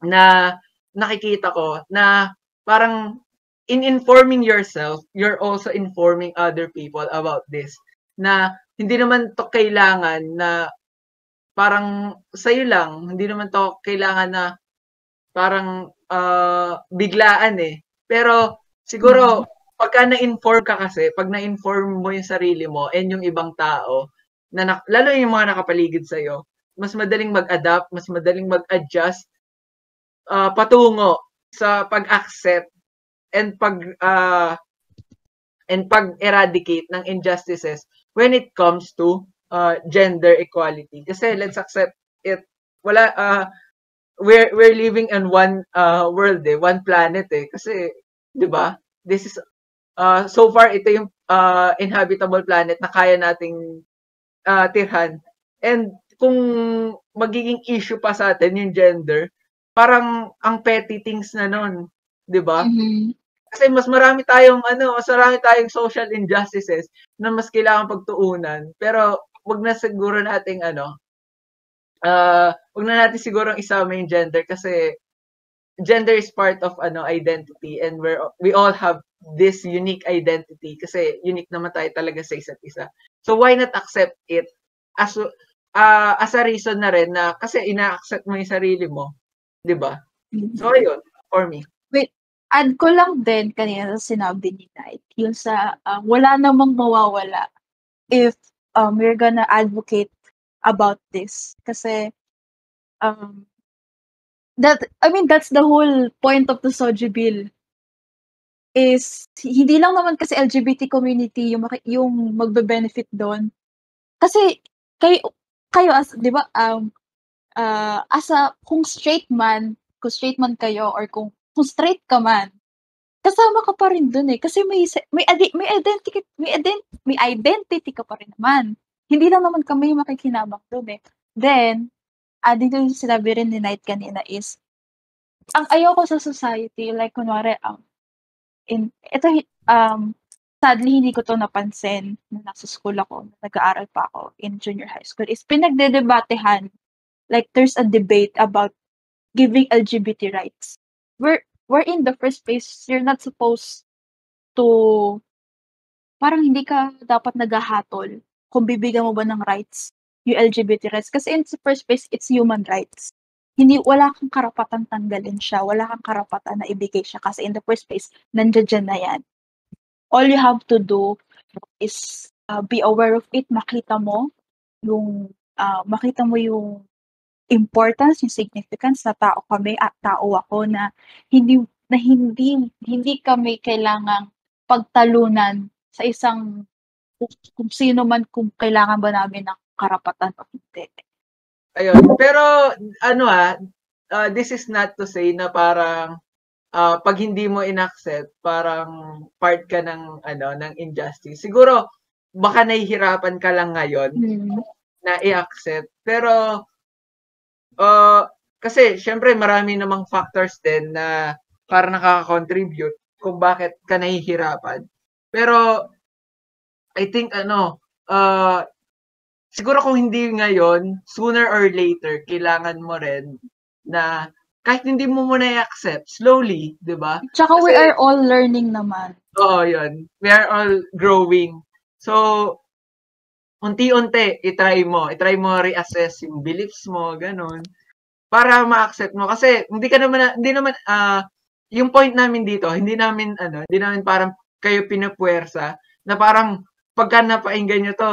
na nakikita ko na parang in informing yourself, you're also informing other people about this. Na hindi naman to kailangan na parang sa'yo lang, hindi naman to kailangan na parang uh, biglaan eh. Pero siguro, pagka na-inform ka kasi, pag na-inform mo yung sarili mo and yung ibang tao, na, lalo yung mga nakapaligid sa'yo, mas madaling mag-adapt, mas madaling mag-adjust uh, patungo sa pag-accept and pag uh, and pag eradicate ng injustices when it comes to uh, gender equality. Kasi let's accept it, wala uh, we're we're living in one uh, world eh, one planet eh, kasi 'di ba, this is uh, so far ito yung uh, inhabitable planet na kaya nating uh, tirhan. And kung magiging issue pa sa atin yung gender, parang ang petty things na noon, 'di ba? Mm-hmm. Kasi mas marami tayong ano, mas marami tayong social injustices na mas kailangan pagtuunan. Pero wag na siguro nating ano, uh, wag na natin siguro isama yung gender kasi gender is part of ano, identity, and we we all have this unique identity kasi unique naman tayo talaga sa isa't isa. So why not accept it as uh, as a reason na rin na kasi ina-accept mo yung sarili mo, 'di ba? So yun, for me. Wait, add ko lang din kanina sinabi ni Knight, yung sa uh, wala namang mawawala if um, we're gonna advocate about this. Kasi, um, that, I mean, that's the whole point of the SOGI bill. Is, hindi lang naman kasi L G B T community yung, yung magbe-benefit doon. Kasi, kayo, kayo as, di ba, um, uh, as a, kung straight man, kung straight man kayo, or kung kung straight ka man, kasama ka pa rin dun eh. Kasi may, may, may, identity, may, ident, may identity ka pa rin naman. Hindi lang naman kami makikinabang dun eh. Then, uh, dito yung sinabi rin ni Knight kanina is, ang ayaw ko sa society, like kunwari, um, in, ito, um, sadly, hindi ko to napansin na nasa school ako, na nag-aaral pa ako in junior high school, is pinagdedebatehan, like there's a debate about giving L G B T rights. We're, we're in the first place, you're not supposed to, parang hindi ka dapat naghahatol kung bibigyan mo ba ng rights, yung L G B T rights. Kasi in the first place, it's human rights. Hindi, wala kang karapatan tanggalin siya, wala kang karapatan na ibigay siya. Kasi in the first place, nandiyan na yan. All you have to do is uh, be aware of it, makita mo yung, uh, makita mo yung importance, yung significance na tao kami at tao ako na hindi na hindi hindi kami kailangang pagtalunan sa isang kung sino man, kung kailangan ba namin ng karapatan o hindi. Ayun. Pero ano ah, uh, this is not to say na parang uh, pag hindi mo inaccept, parang part ka ng ano ng injustice. Siguro baka nahihirapan ka lang ngayon mm. na i-accept. Pero uh, kasi syempre marami namang factors din na para nakaka-contribute kung bakit ka nahihirapan. Pero I think ano uh, siguro kung hindi ngayon, sooner or later, kailangan mo rin na kahit hindi mo muna i-accept, slowly, di ba? Tsaka kasi, we are all learning naman. Oo, yun. We are all growing. So, unti-unti, itry mo. Itry mo reassess yung beliefs mo, ganun. Para ma-accept mo. Kasi, hindi ka naman, hindi naman, uh, yung point namin dito, hindi namin, ano, hindi namin parang kayo pinapuwersa na parang, pagka napainggan nyo to,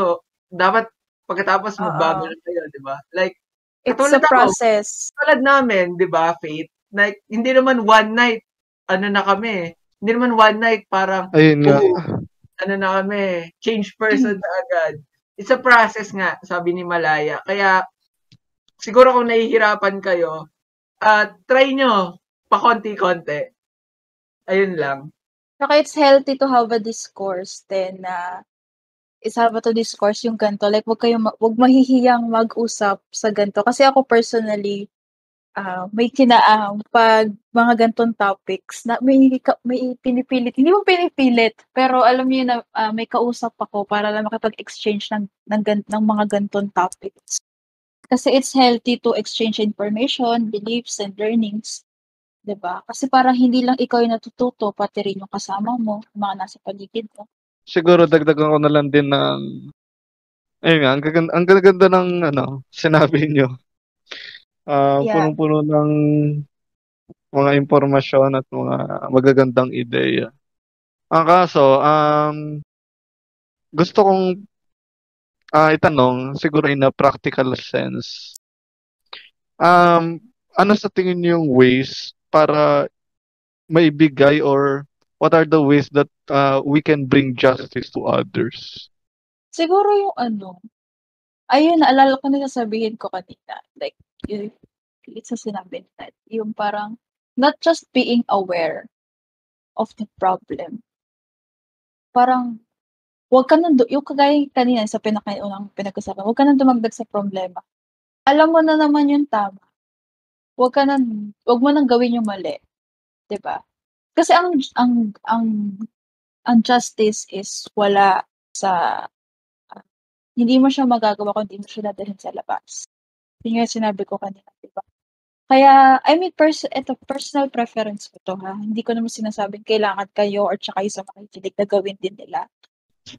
dapat, pagkatapos magbago na tayo, di ba? Like, it's a process. Tulad namin, di ba, Fate? Like, hindi naman one night, ano na kami. Hindi naman one night, parang, ayun nga. Ano na kami, change person na agad. It's a process nga, sabi ni Malaya. Kaya, siguro kung nahihirapan kayo, uh, try nyo, pakonti-konti. Ayun lang. Saka it's healthy to have a discourse then na, uh... isa ba to discourse yung ganito? Like, wag kayong, wag mahihiyang mag-usap sa ganito. Kasi ako personally, uh, may kinaang pag mga ganitong topics na may, may pinipilit. Hindi mo pinipilit, pero alam niyo na uh, may kausap ako para lang makapag-exchange ng, ng, ng, ng mga ganitong topics. Kasi it's healthy to exchange information, beliefs, and learnings. Diba? Kasi parang hindi lang ikaw yung natututo, pati rin yung kasama mo, mga nasa paligid mo. Siguro dagdagan ko na lang din ng ayun nga, ang gaganda, ang gaganda ng ano, sinabi niyo. Ah, uh, yeah. Punong-puno ng mga impormasyon at mga magagandang ideya. Ang kaso, um gusto kong uh, itanong siguro in a practical sense. Um ano sa tingin niyo yung ways para maibigay or what are the ways that uh, we can bring justice to others? Siguro yung ano, ayun, naalala ko na sasabihin ko kanina. Like, yung, it's a sinabi na, yung parang, not just being aware of the problem. Parang, huwag ka nang, yung kagaya kanina sa pinakaunang pinag-usapan, huwag ka nang dumagdag sa problema. Alam mo na naman yung tama. Huwag ka nang, huwag mo nang gawin yung mali. Diba? Kasi ang ang ang ang justice is wala sa uh, hindi mo siya magagawa kung hindi mo siya dadalhin sa labas. Yun yung sinabi ko kanina, diba? Kaya, I mean, pers- eto, personal preference ko to, ha? Hindi ko naman sinasabing kailangan kayo or tsaka isa makikinig na gawin din nila.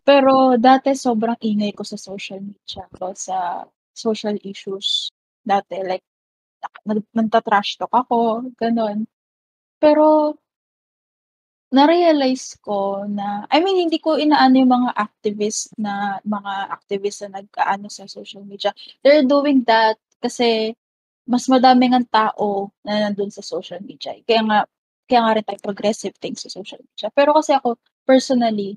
Pero dati, sobrang ingay ko sa social media ko, sa social issues dati. Like, nagtatrash talk ako, ganun. Pero, na-realize ko na, I mean, hindi ko inaano yung mga activists na, mga activists na nag-ano sa social media. They're doing that kasi mas madami ng tao na nandun sa social media. Kaya nga, kaya nga rin tayo progressive things sa social media. Pero kasi ako, personally,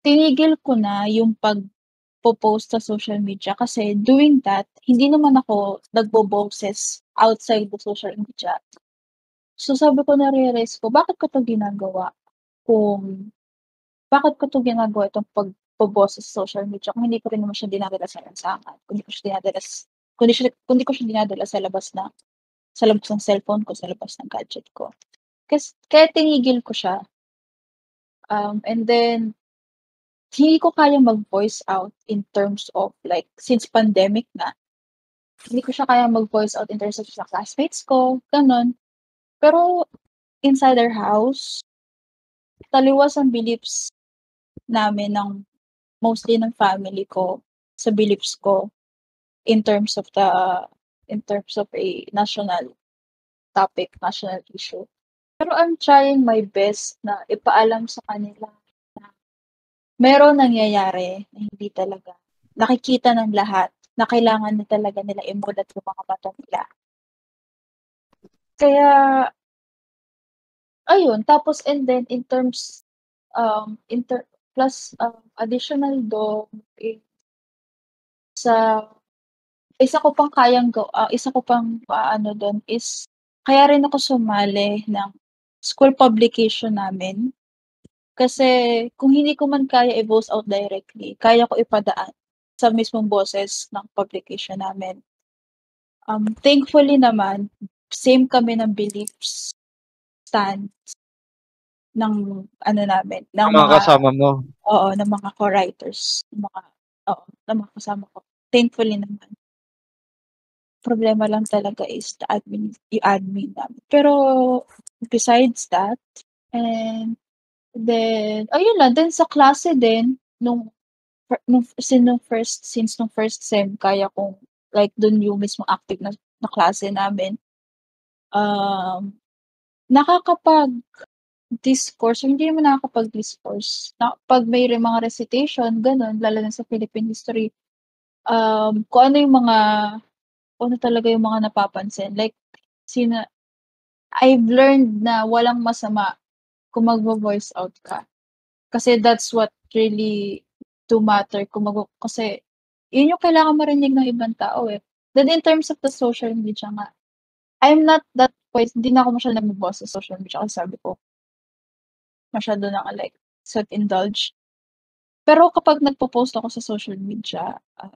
tinigil ko na yung pag-post sa social media kasi doing that, hindi naman ako nagbo-boses outside the social media. So sabi ko, na-realize ko, bakit ko ito ginagawa? Kung, bakit ko ito ginagawa itong pagpo-boss sa social media kung hindi ko rin naman siya dinadala sa lansangan? Kung hindi ko siya dinadala, kung hindi, kung hindi ko siya dinadala sa labas na, sa labas ng cellphone ko, sa labas ng gadget ko. Kasi, kaya tinigil ko siya. Um, and then, hindi ko kaya mag-voice out in terms of, like, since pandemic na, hindi ko siya kaya mag-voice out in terms of sa classmates ko, ganun. Pero, inside their house, taliwas ang beliefs namin ng, mostly ng family ko, sa beliefs ko, in terms of the, in terms of a national topic, national issue. Pero I'm trying my best na ipaalam sa kanila na meron nangyayari na hindi talaga nakikita ng lahat na kailangan na talaga nila imulat yung mga mata nila. Kaya, ayun, tapos and then in terms, um, in ter- plus um, additional dog, eh, sa, isa ko pang kayang, go, uh, isa ko pang uh, ano doon is, kaya rin ako sumali ng school publication namin. Kasi kung hindi ko man kaya i-voice out directly, kaya ko ipadaan sa mismong boses ng publication namin. Um, thankfully naman, same kami ng beliefs, stance, ng ano namin. Ng mga, mga kasama mo. Oo, ng mga co-writers. Ng mga, oo, ng mga kasama ko. Thankfully naman. Problema lang talaga is the admin, yung admin namin. Pero besides that, and then, ayun lang, then sa klase din, nung, nung, nung first, since nung first sem, kaya kong, like, dun yung mismo active na, na klase namin, um, nakakapag-discourse, hindi naman nakakapag-discourse, na, pag may mga recitation, ganun, lalo na sa Philippine history, um, kung ano yung mga, kung ano talaga yung mga napapansin, like, sina, I've learned na walang masama kung magvo-voice out ka. Kasi that's what really to matter. Kung mag- kasi yun yung kailangan marinig ng ibang tao eh. Then in terms of the social media nga, I'm not that voice. Hindi na ako masyado nag-boss sa social media kasi sabi ko, masyado na like self-indulge. Pero kapag nagpo-post ako sa social media, uh,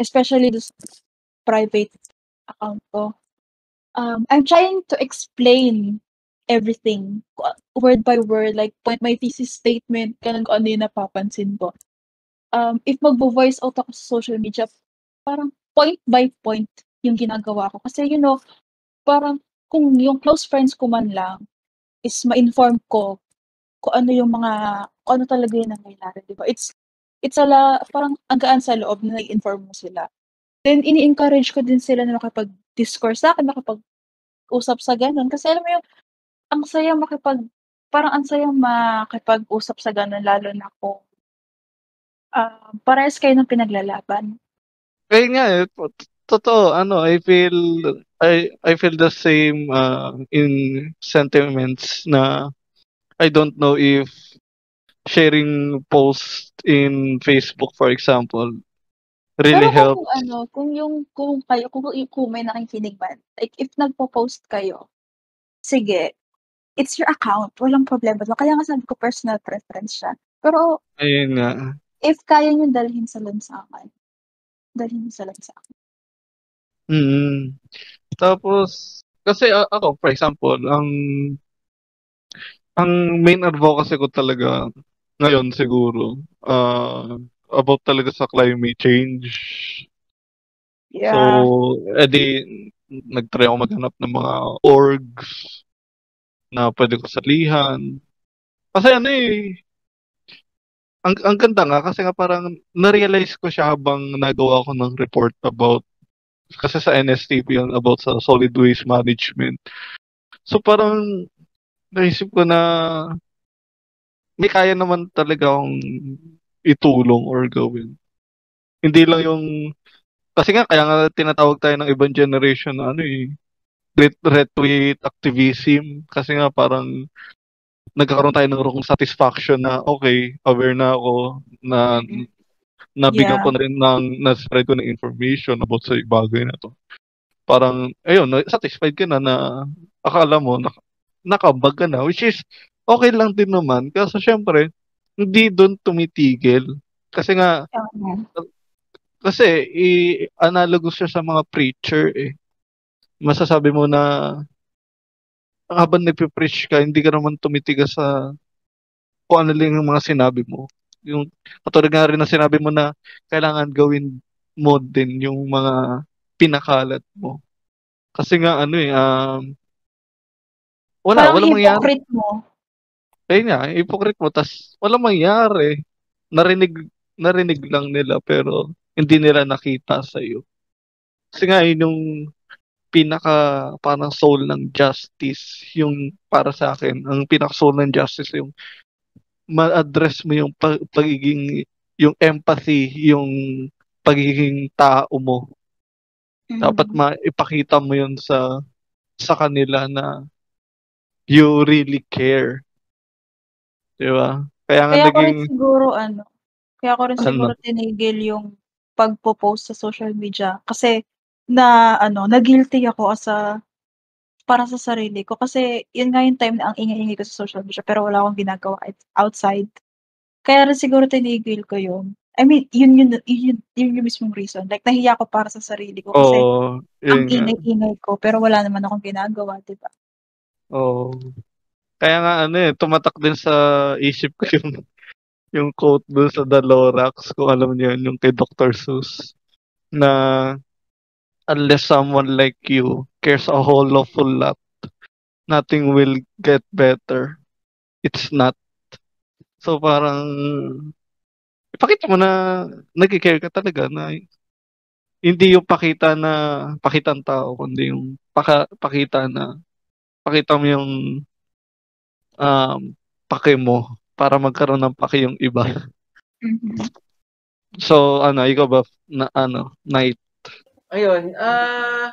especially this private account ko, um, I'm trying to explain everything, word by word, like, point my thesis statement, ganun ko ano yung napapansin ko. Um, if magbo-voice out ako sa social media, parang point by point yung ginagawa ko. Kasi, you know, parang kung yung close friends ko man lang, is ma-inform ko kung ano yung mga, ano talaga yung nangyayari, di ba? It's, it's ala, parang ang gaan sa loob na nag-inform mo sila. Then, ini-encourage ko din sila na makapag-discourse sa akin, makapag-usap sa ganun. Kasi, alam mo yung, ang saya makipag, parang ang saya makipag-usap sa ganun, lalo na kung uh, parehas kayo ng pinaglalaban. Kaya nga, eh, totoo, ano, I feel, I I feel the same uh, in sentiments na I don't know if sharing posts in Facebook, for example, really helps. Pero kung helps. Ano, kung yung, kung kayo, kung, kung may nakikinig ba, like, if nagpo-post kayo, sige, it's your account, walang problema. Kaya nga sabi ko, personal preference siya. Pero, ayun nga. If kaya nyo dalhin sa lansangan, dalhin sa lansangan. Mm-hmm. Tapos, kasi uh, ako, for example, ang ang main advocacy ko talaga ngayon siguro, uh, about talaga sa climate change. Yeah. So, edi, nag-try ako maghanap ng mga orgs na pwede ko salihan. Kasi ano eh, ang, ang ganda nga, kasi nga parang na-realize ko siya habang nagawa ko ng report about, kasi sa N S T P yun, about sa solid waste management. So parang naisip ko na may kaya naman talaga akong itulong or gawin. Hindi lang yung, kasi nga, kaya nga tinatawag tayo ng ibang generation na ano eh, retweet activism, kasi nga parang nagkakaroon tayo ng rokong satisfaction na okay, aware na ako na nabigyan yeah. ko na rin ng na-spread ko ng information about sa bagay na to. Parang, ayun, satisfied ka na na akala mo, na, nakabag ka na, which is okay lang din naman, kasi syempre, hindi doon tumitigil. Kasi nga, okay. kasi i- analogous siya sa mga preacher eh. Masasabi mo na habang nagpipreach ka, hindi ka naman tumitigas sa kung ano lang yung mga sinabi mo. Yung katulad nga rin na sinabi mo na kailangan gawin mo din yung mga pinakalat mo. Kasi nga ano eh, um, wala, parang walang mangyari. Parang hypocrite mo. Ayun nga, hypocrite mo, tas walang mangyari. Narinig, narinig lang nila pero hindi nila nakita sa'yo. Kasi nga yun yung pinaka parang soul ng justice, yung para sa akin ang pinaka soul ng justice yung ma-address mo yung pag- pagiging yung empathy, yung pagiging tao mo. Mm-hmm. Dapat maipakita mo yun sa sa kanila na you really care. Diba? Kaya nga kaya naging... Ko siguro, ano, kaya ko rin siguro ano? tinigil yung pagpo-post sa social media. Kasi na, ano, na-guilty ako as a para sa sarili ko. Kasi yun nga yung time na ang ingay-ingay ko sa social media pero wala akong ginagawa outside. Kaya rin siguro tinigil ko yun. I mean, yun yun, yun, yun, yun yung mismong reason. Like, nahiya ko para sa sarili ko kasi oh, ang ingay-ingay ko, pero wala naman akong ginagawa, diba? Oo. Oh. Kaya nga, ano eh, tumatak din sa isip ko yung, yung quote dun sa The Lorax, kung alam niyo yun, yung kay Doctor Seuss, na unless someone like you cares a whole awful lot, nothing will get better. It's not. So, parang... Ipakita mo na nag-care ka talaga na hindi yung pakita na pakita ng tao kundi yung paka, pakita na pakita mo yung um, pake mo para magkaroon ng pake yung iba. Mm-hmm. So ano, ikaw ba na ano, Night? Ayun, ah uh,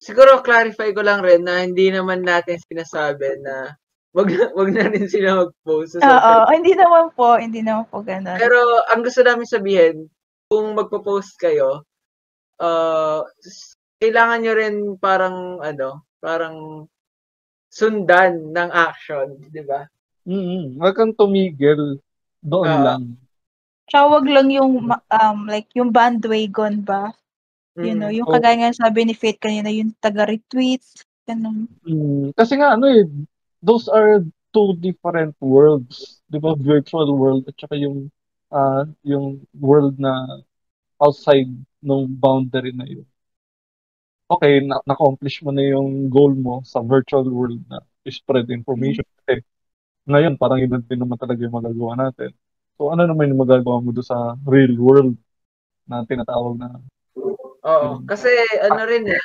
siguro clarify ko lang rin na hindi naman natin sinasabi na wag na, wag na rin sila mag-post. Oo, oh, hindi naman po, hindi naman po ganun. Pero ang gusto namin sabihin, kung magpo-post kayo, uh, kailangan nyo rin parang, ano, parang sundan ng action, di ba? Mm-hmm. Wag kang tumigil, doon uh, lang. Tsaka wag lang yung, um, like, yung bandwagon ba? Mm-hmm. You know, yung oh. kagaya nga sabi ni Fate kanina, yung taga-retweet, ganun. Mm-hmm. Kasi nga, ano eh, those are two different worlds, di ba? Virtual world at saka yung, uh, yung world na outside ng boundary na yun. Okay, na- na-accomplish mo na yung goal mo sa virtual world na spread information. Kasi ngayon, parang yun din naman talaga yung magagawa natin. So, ano naman yung magagawa mo doon sa real world na tinatawag na... Oo, kasi ano rin eh,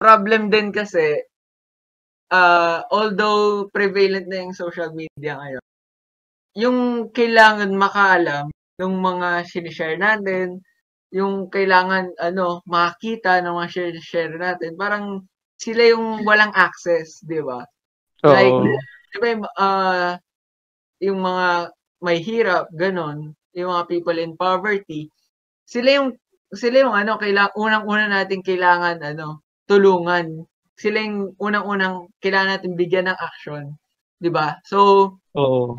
problem din kasi, Uh, although prevalent na yung social media ngayon, yung kailangan makaalam ng mga sinishare natin, yung kailangan ano makita ng mga sinishare natin, parang sila yung walang access, di ba? Oh. Like, di ba uh, yung mga may hirap, ganun, yung mga people in poverty, sila yung, sila yung ano, kailangan, unang-una natin kailangan ano, tulungan. Sila yung unang-unang kailangan natin bigyan ng action, di ba? So, oo.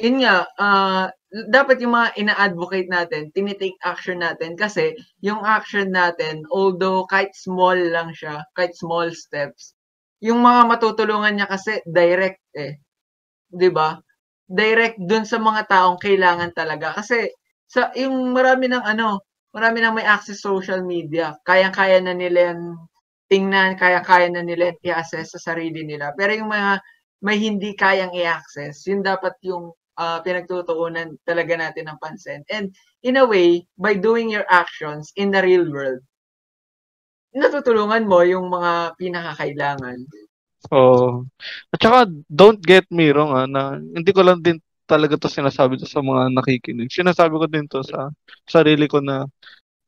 Yun nga, uh, dapat yung mga ina-advocate natin, tinitake action natin kasi yung action natin, although kahit small lang siya, kahit small steps, yung mga matutulungan niya kasi direct eh, di ba? Direct dun sa mga taong kailangan talaga. Kasi sa yung marami ng ano, marami ng may access social media, kayang-kaya na nila yan tingnan, kaya-kaya na nila i-access sa sarili nila. Pero yung mga may hindi kayang i-access, yun dapat yung uh, pinagtutuunan talaga natin ng pansin. And in a way, by doing your actions in the real world, natutulungan mo yung mga pinakakailangan. Oh. At saka, don't get me wrong, ha, na hindi ko lang din talaga to sinasabi to sa mga nakikinig. Sinasabi ko din to sa sarili ko na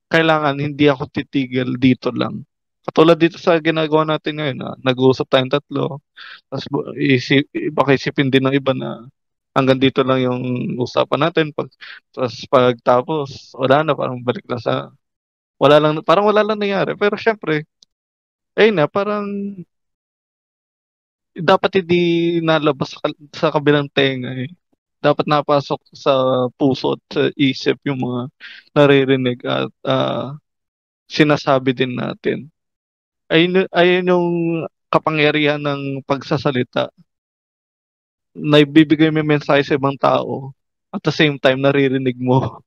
kailangan hindi ako titigil dito lang. Katulad dito sa ginagawa natin ngayon, na nag-uusap tayong tatlo, tapos isip, baka isipin din ng iba na hanggang dito lang yung usapan natin, pag, tapos pagtapos, wala na, parang balik na sa, wala lang, parang wala lang nangyari. Pero syempre, eh na, parang, dapat hindi nalabas sa, sa kabilang tenga eh. Dapat napasok sa puso at sa isip yung mga naririnig at uh, sinasabi din natin. Ayun, ayun yung kapangyarihan ng pagsasalita. Naibibigay mo mensahe sa ibang tao at the same time naririnig mo.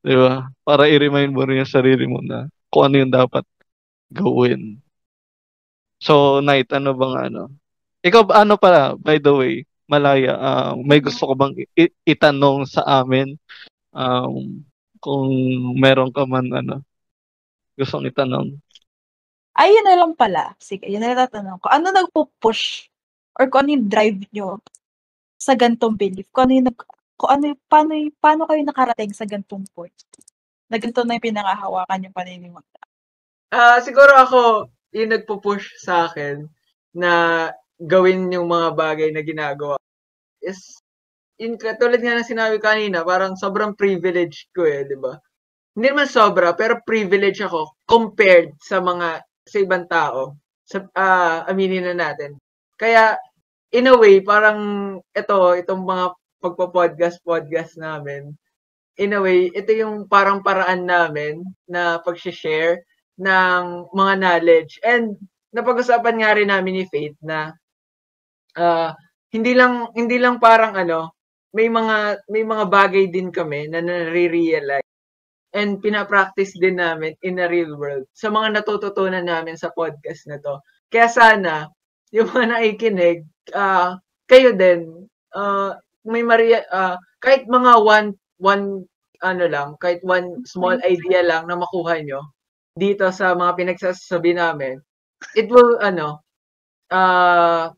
Di ba? Para i-remind mo rin yung sarili mo na kung ano yung dapat gawin. So, Night, ano bang ano? Ikaw, ano pala, by the way, Malaya, uh, may gusto ko bang it- itanong sa amin? Um, kung meron ka man, ano, gusto kong itanong. Ay, yun na lang pala. Sige, yun na lang tatanong ko. Ano nagpo-push or kung ano yung drive nyo sa gantong belief? Kung ano yung, kung ano yung, paano, yung, paano kayo nakarating sa gantong point? na ganito na yung pinangahawakan yung paniniwala? Ah, uh, siguro ako, yung nagpo-push sa akin na gawin yung mga bagay na ginagawa is, in, tulad nga na sinabi kanina, parang sobrang privilege ko eh, di ba? Hindi naman sobra, pero privilege ako compared sa mga, sa ibang tao. Sa, uh, aminin na natin. Kaya, in a way, parang ito, itong mga pagpa-podcast-podcast namin, in a way, ito yung parang paraan namin na pag-share ng mga knowledge. And napag-usapan nga rin namin ni Fate na uh, hindi lang hindi lang parang ano, may mga may mga bagay din kami na nare-realize and pina-practice din namin in a real world sa mga natututunan namin sa podcast na to. Kaya sana yung mga nakikinig, uh, kayo din uh, may maria uh, kahit mga one one ano lang, kahit one small idea lang na makuha nyo dito sa mga pinagsasabi namin, it will ano uh,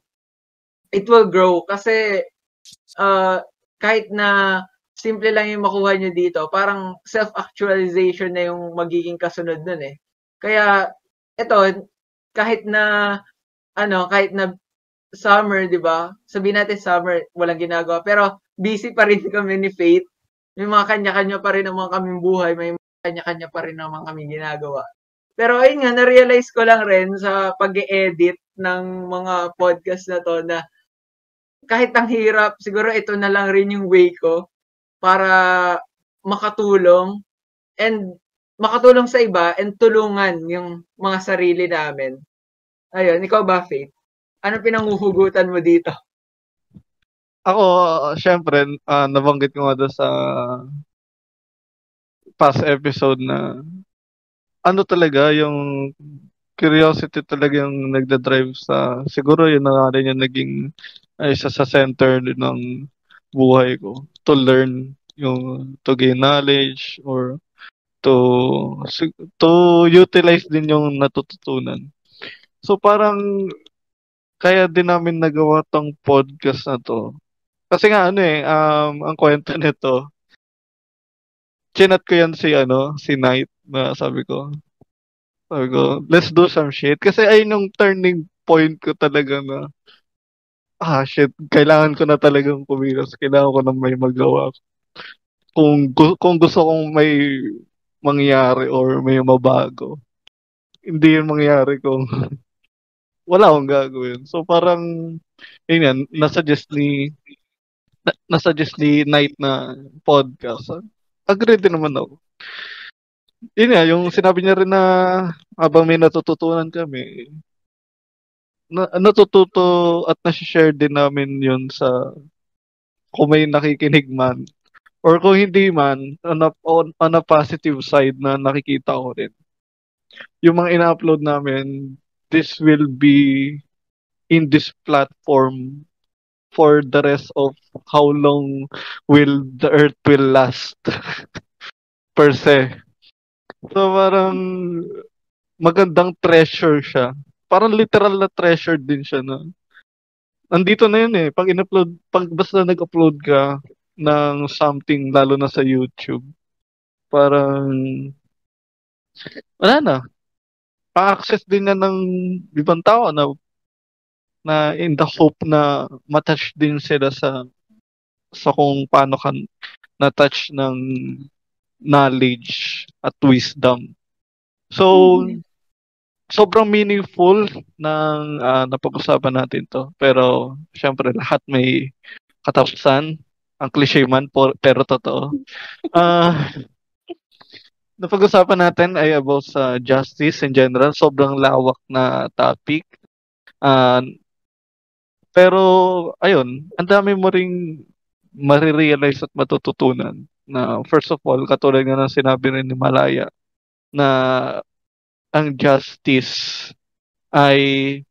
it will grow kasi uh, kahit na simple lang yung makuha nyo dito, parang self-actualization na yung magiging kasunod nun eh. Kaya, ito, kahit na, ano, kahit na summer, di ba? Sabihin natin summer, walang ginagawa. Pero, busy pa rin kami ni Fate. May mga kanya-kanya pa rin ang mga kaming buhay. May mga kanya-kanya pa rin ang mga kaming ginagawa. Pero, ayun nga, na-realize ko lang rin sa pag-e-edit ng mga podcast na to na kahit ang hirap, siguro ito na lang rin yung way ko para makatulong and makatulong sa iba and tulungan yung mga sarili namin. Ayun, ikaw ba, Faith? Ano pinanguhugutan mo dito? Ako, syempre, uh, nabanggit ko nga sa past episode na ano talaga, yung curiosity talaga yung nagdadrive sa, siguro yun na rin yung naging uh, isa sa center ng buhay ko. To learn, yung to gain knowledge or to to utilize din yung natututunan. So parang kaya din namin nagawa tong podcast na to. Kasi nga ano eh, um, ang kwento nito, chinat ko yan si ano, si Knight, na sabi ko. Sabi ko, let's do some shit. Kasi ayun yung turning point ko talaga na ah, shit, kailangan ko na talagang kumilos. Kailangan ko na may magawa. Kung, kung gusto kong may mangyari or may mabago, hindi yun mangyari kung wala akong gagawin. So parang, yun yan, nasuggest ni, na, nasuggest ni Night na podcast. Ha? Agree din naman ako. Yun yan, yung sinabi niya rin na habang may natututunan kami, na natututo at na-share din namin yun sa kung may nakikinig man or kung hindi man on a, on, on a positive side na nakikita ko rin. Yung mga ina-upload namin, this will be in this platform for the rest of how long will the earth will last per se. So parang magandang treasure siya. Parang literal na treasure din siya na nandito na yun eh. Pag in-upload, pag basta nag-upload ka ng something, lalo na sa YouTube, parang wala na. Pa-access din na ng ibang tao na, na in the hope na matouch din sila sa sa kung paano ka natouch ng knowledge at wisdom. So, mm-hmm. Sobrang meaningful ng uh, napag-usapan natin to. Pero, syempre, lahat may katapusan. Ang cliche man, por, pero totoo. Uh, napag-usapan natin ay about sa uh, justice in general. Sobrang lawak na topic. Uh, pero, ayun, ang dami mo ring marirealize at matututunan. Na, first of all, katulad nga ng sinabi rin ni Malaya, na ang justice ay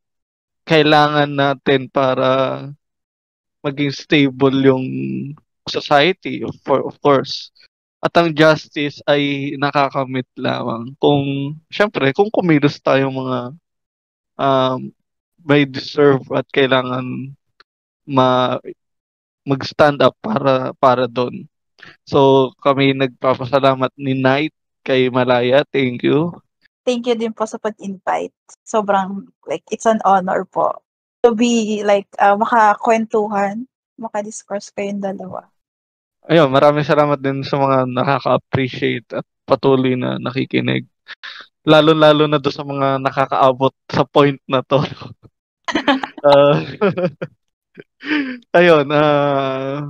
kailangan natin para maging stable yung society, for of course. At ang justice ay nakakamit lamang kung, syempre, kung kumilos tayo mga um, may deserve at kailangan ma, mag-stand up para, para doon. So, kami nagpapasalamat ni Knight kay Malaya. Thank you. Thank you din po sa pag-invite. Sobrang, like, it's an honor po to be, like, uh, makakwentuhan, makadiscourse kayong dalawa. Ayun, maraming salamat din sa mga nakaka-appreciate at patuloy na nakikinig. Lalo-lalo na doon sa mga nakakaabot sa point na to. uh, ayun, uh,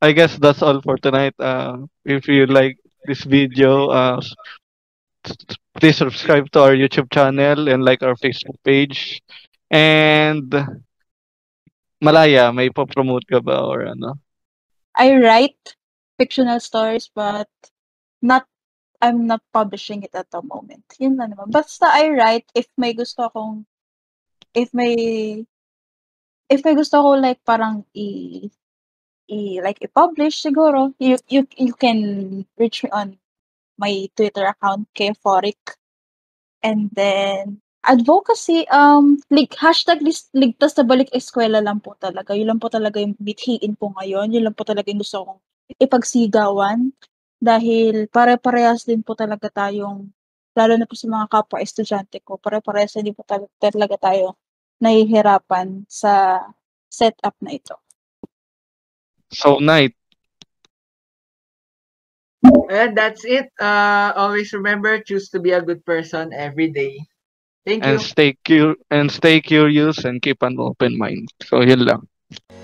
I guess that's all for tonight. Uh, if you like this video, uh, please subscribe to our YouTube channel and like our Facebook page. And Malaya, may ipopromote ka ba or ano? I write fictional stories but not I'm not publishing it at the moment. Yun na naman. Basta I write if may gusto akong if may if may gusto ko like parang i i like i-publish siguro. You you you can reach me on my Twitter account, Kephorik. And then, advocacy, um, like, hashtag list, ligtas na balik eskwela lang po talaga. Yun lang po talaga yung bithiin po ngayon. Yun lang po talaga yung gusto kong ipagsigawan. Dahil pare-parehas din po talaga tayong, lalo na po sa mga kapwa-estudyante ko, pare-parehas din po talaga tayo nahihirapan sa setup na ito. So, Night. Well, that's it. Uh, always remember, choose to be a good person every day. Thank you. And stay, cu- and stay curious and keep an open mind. So, yun lang.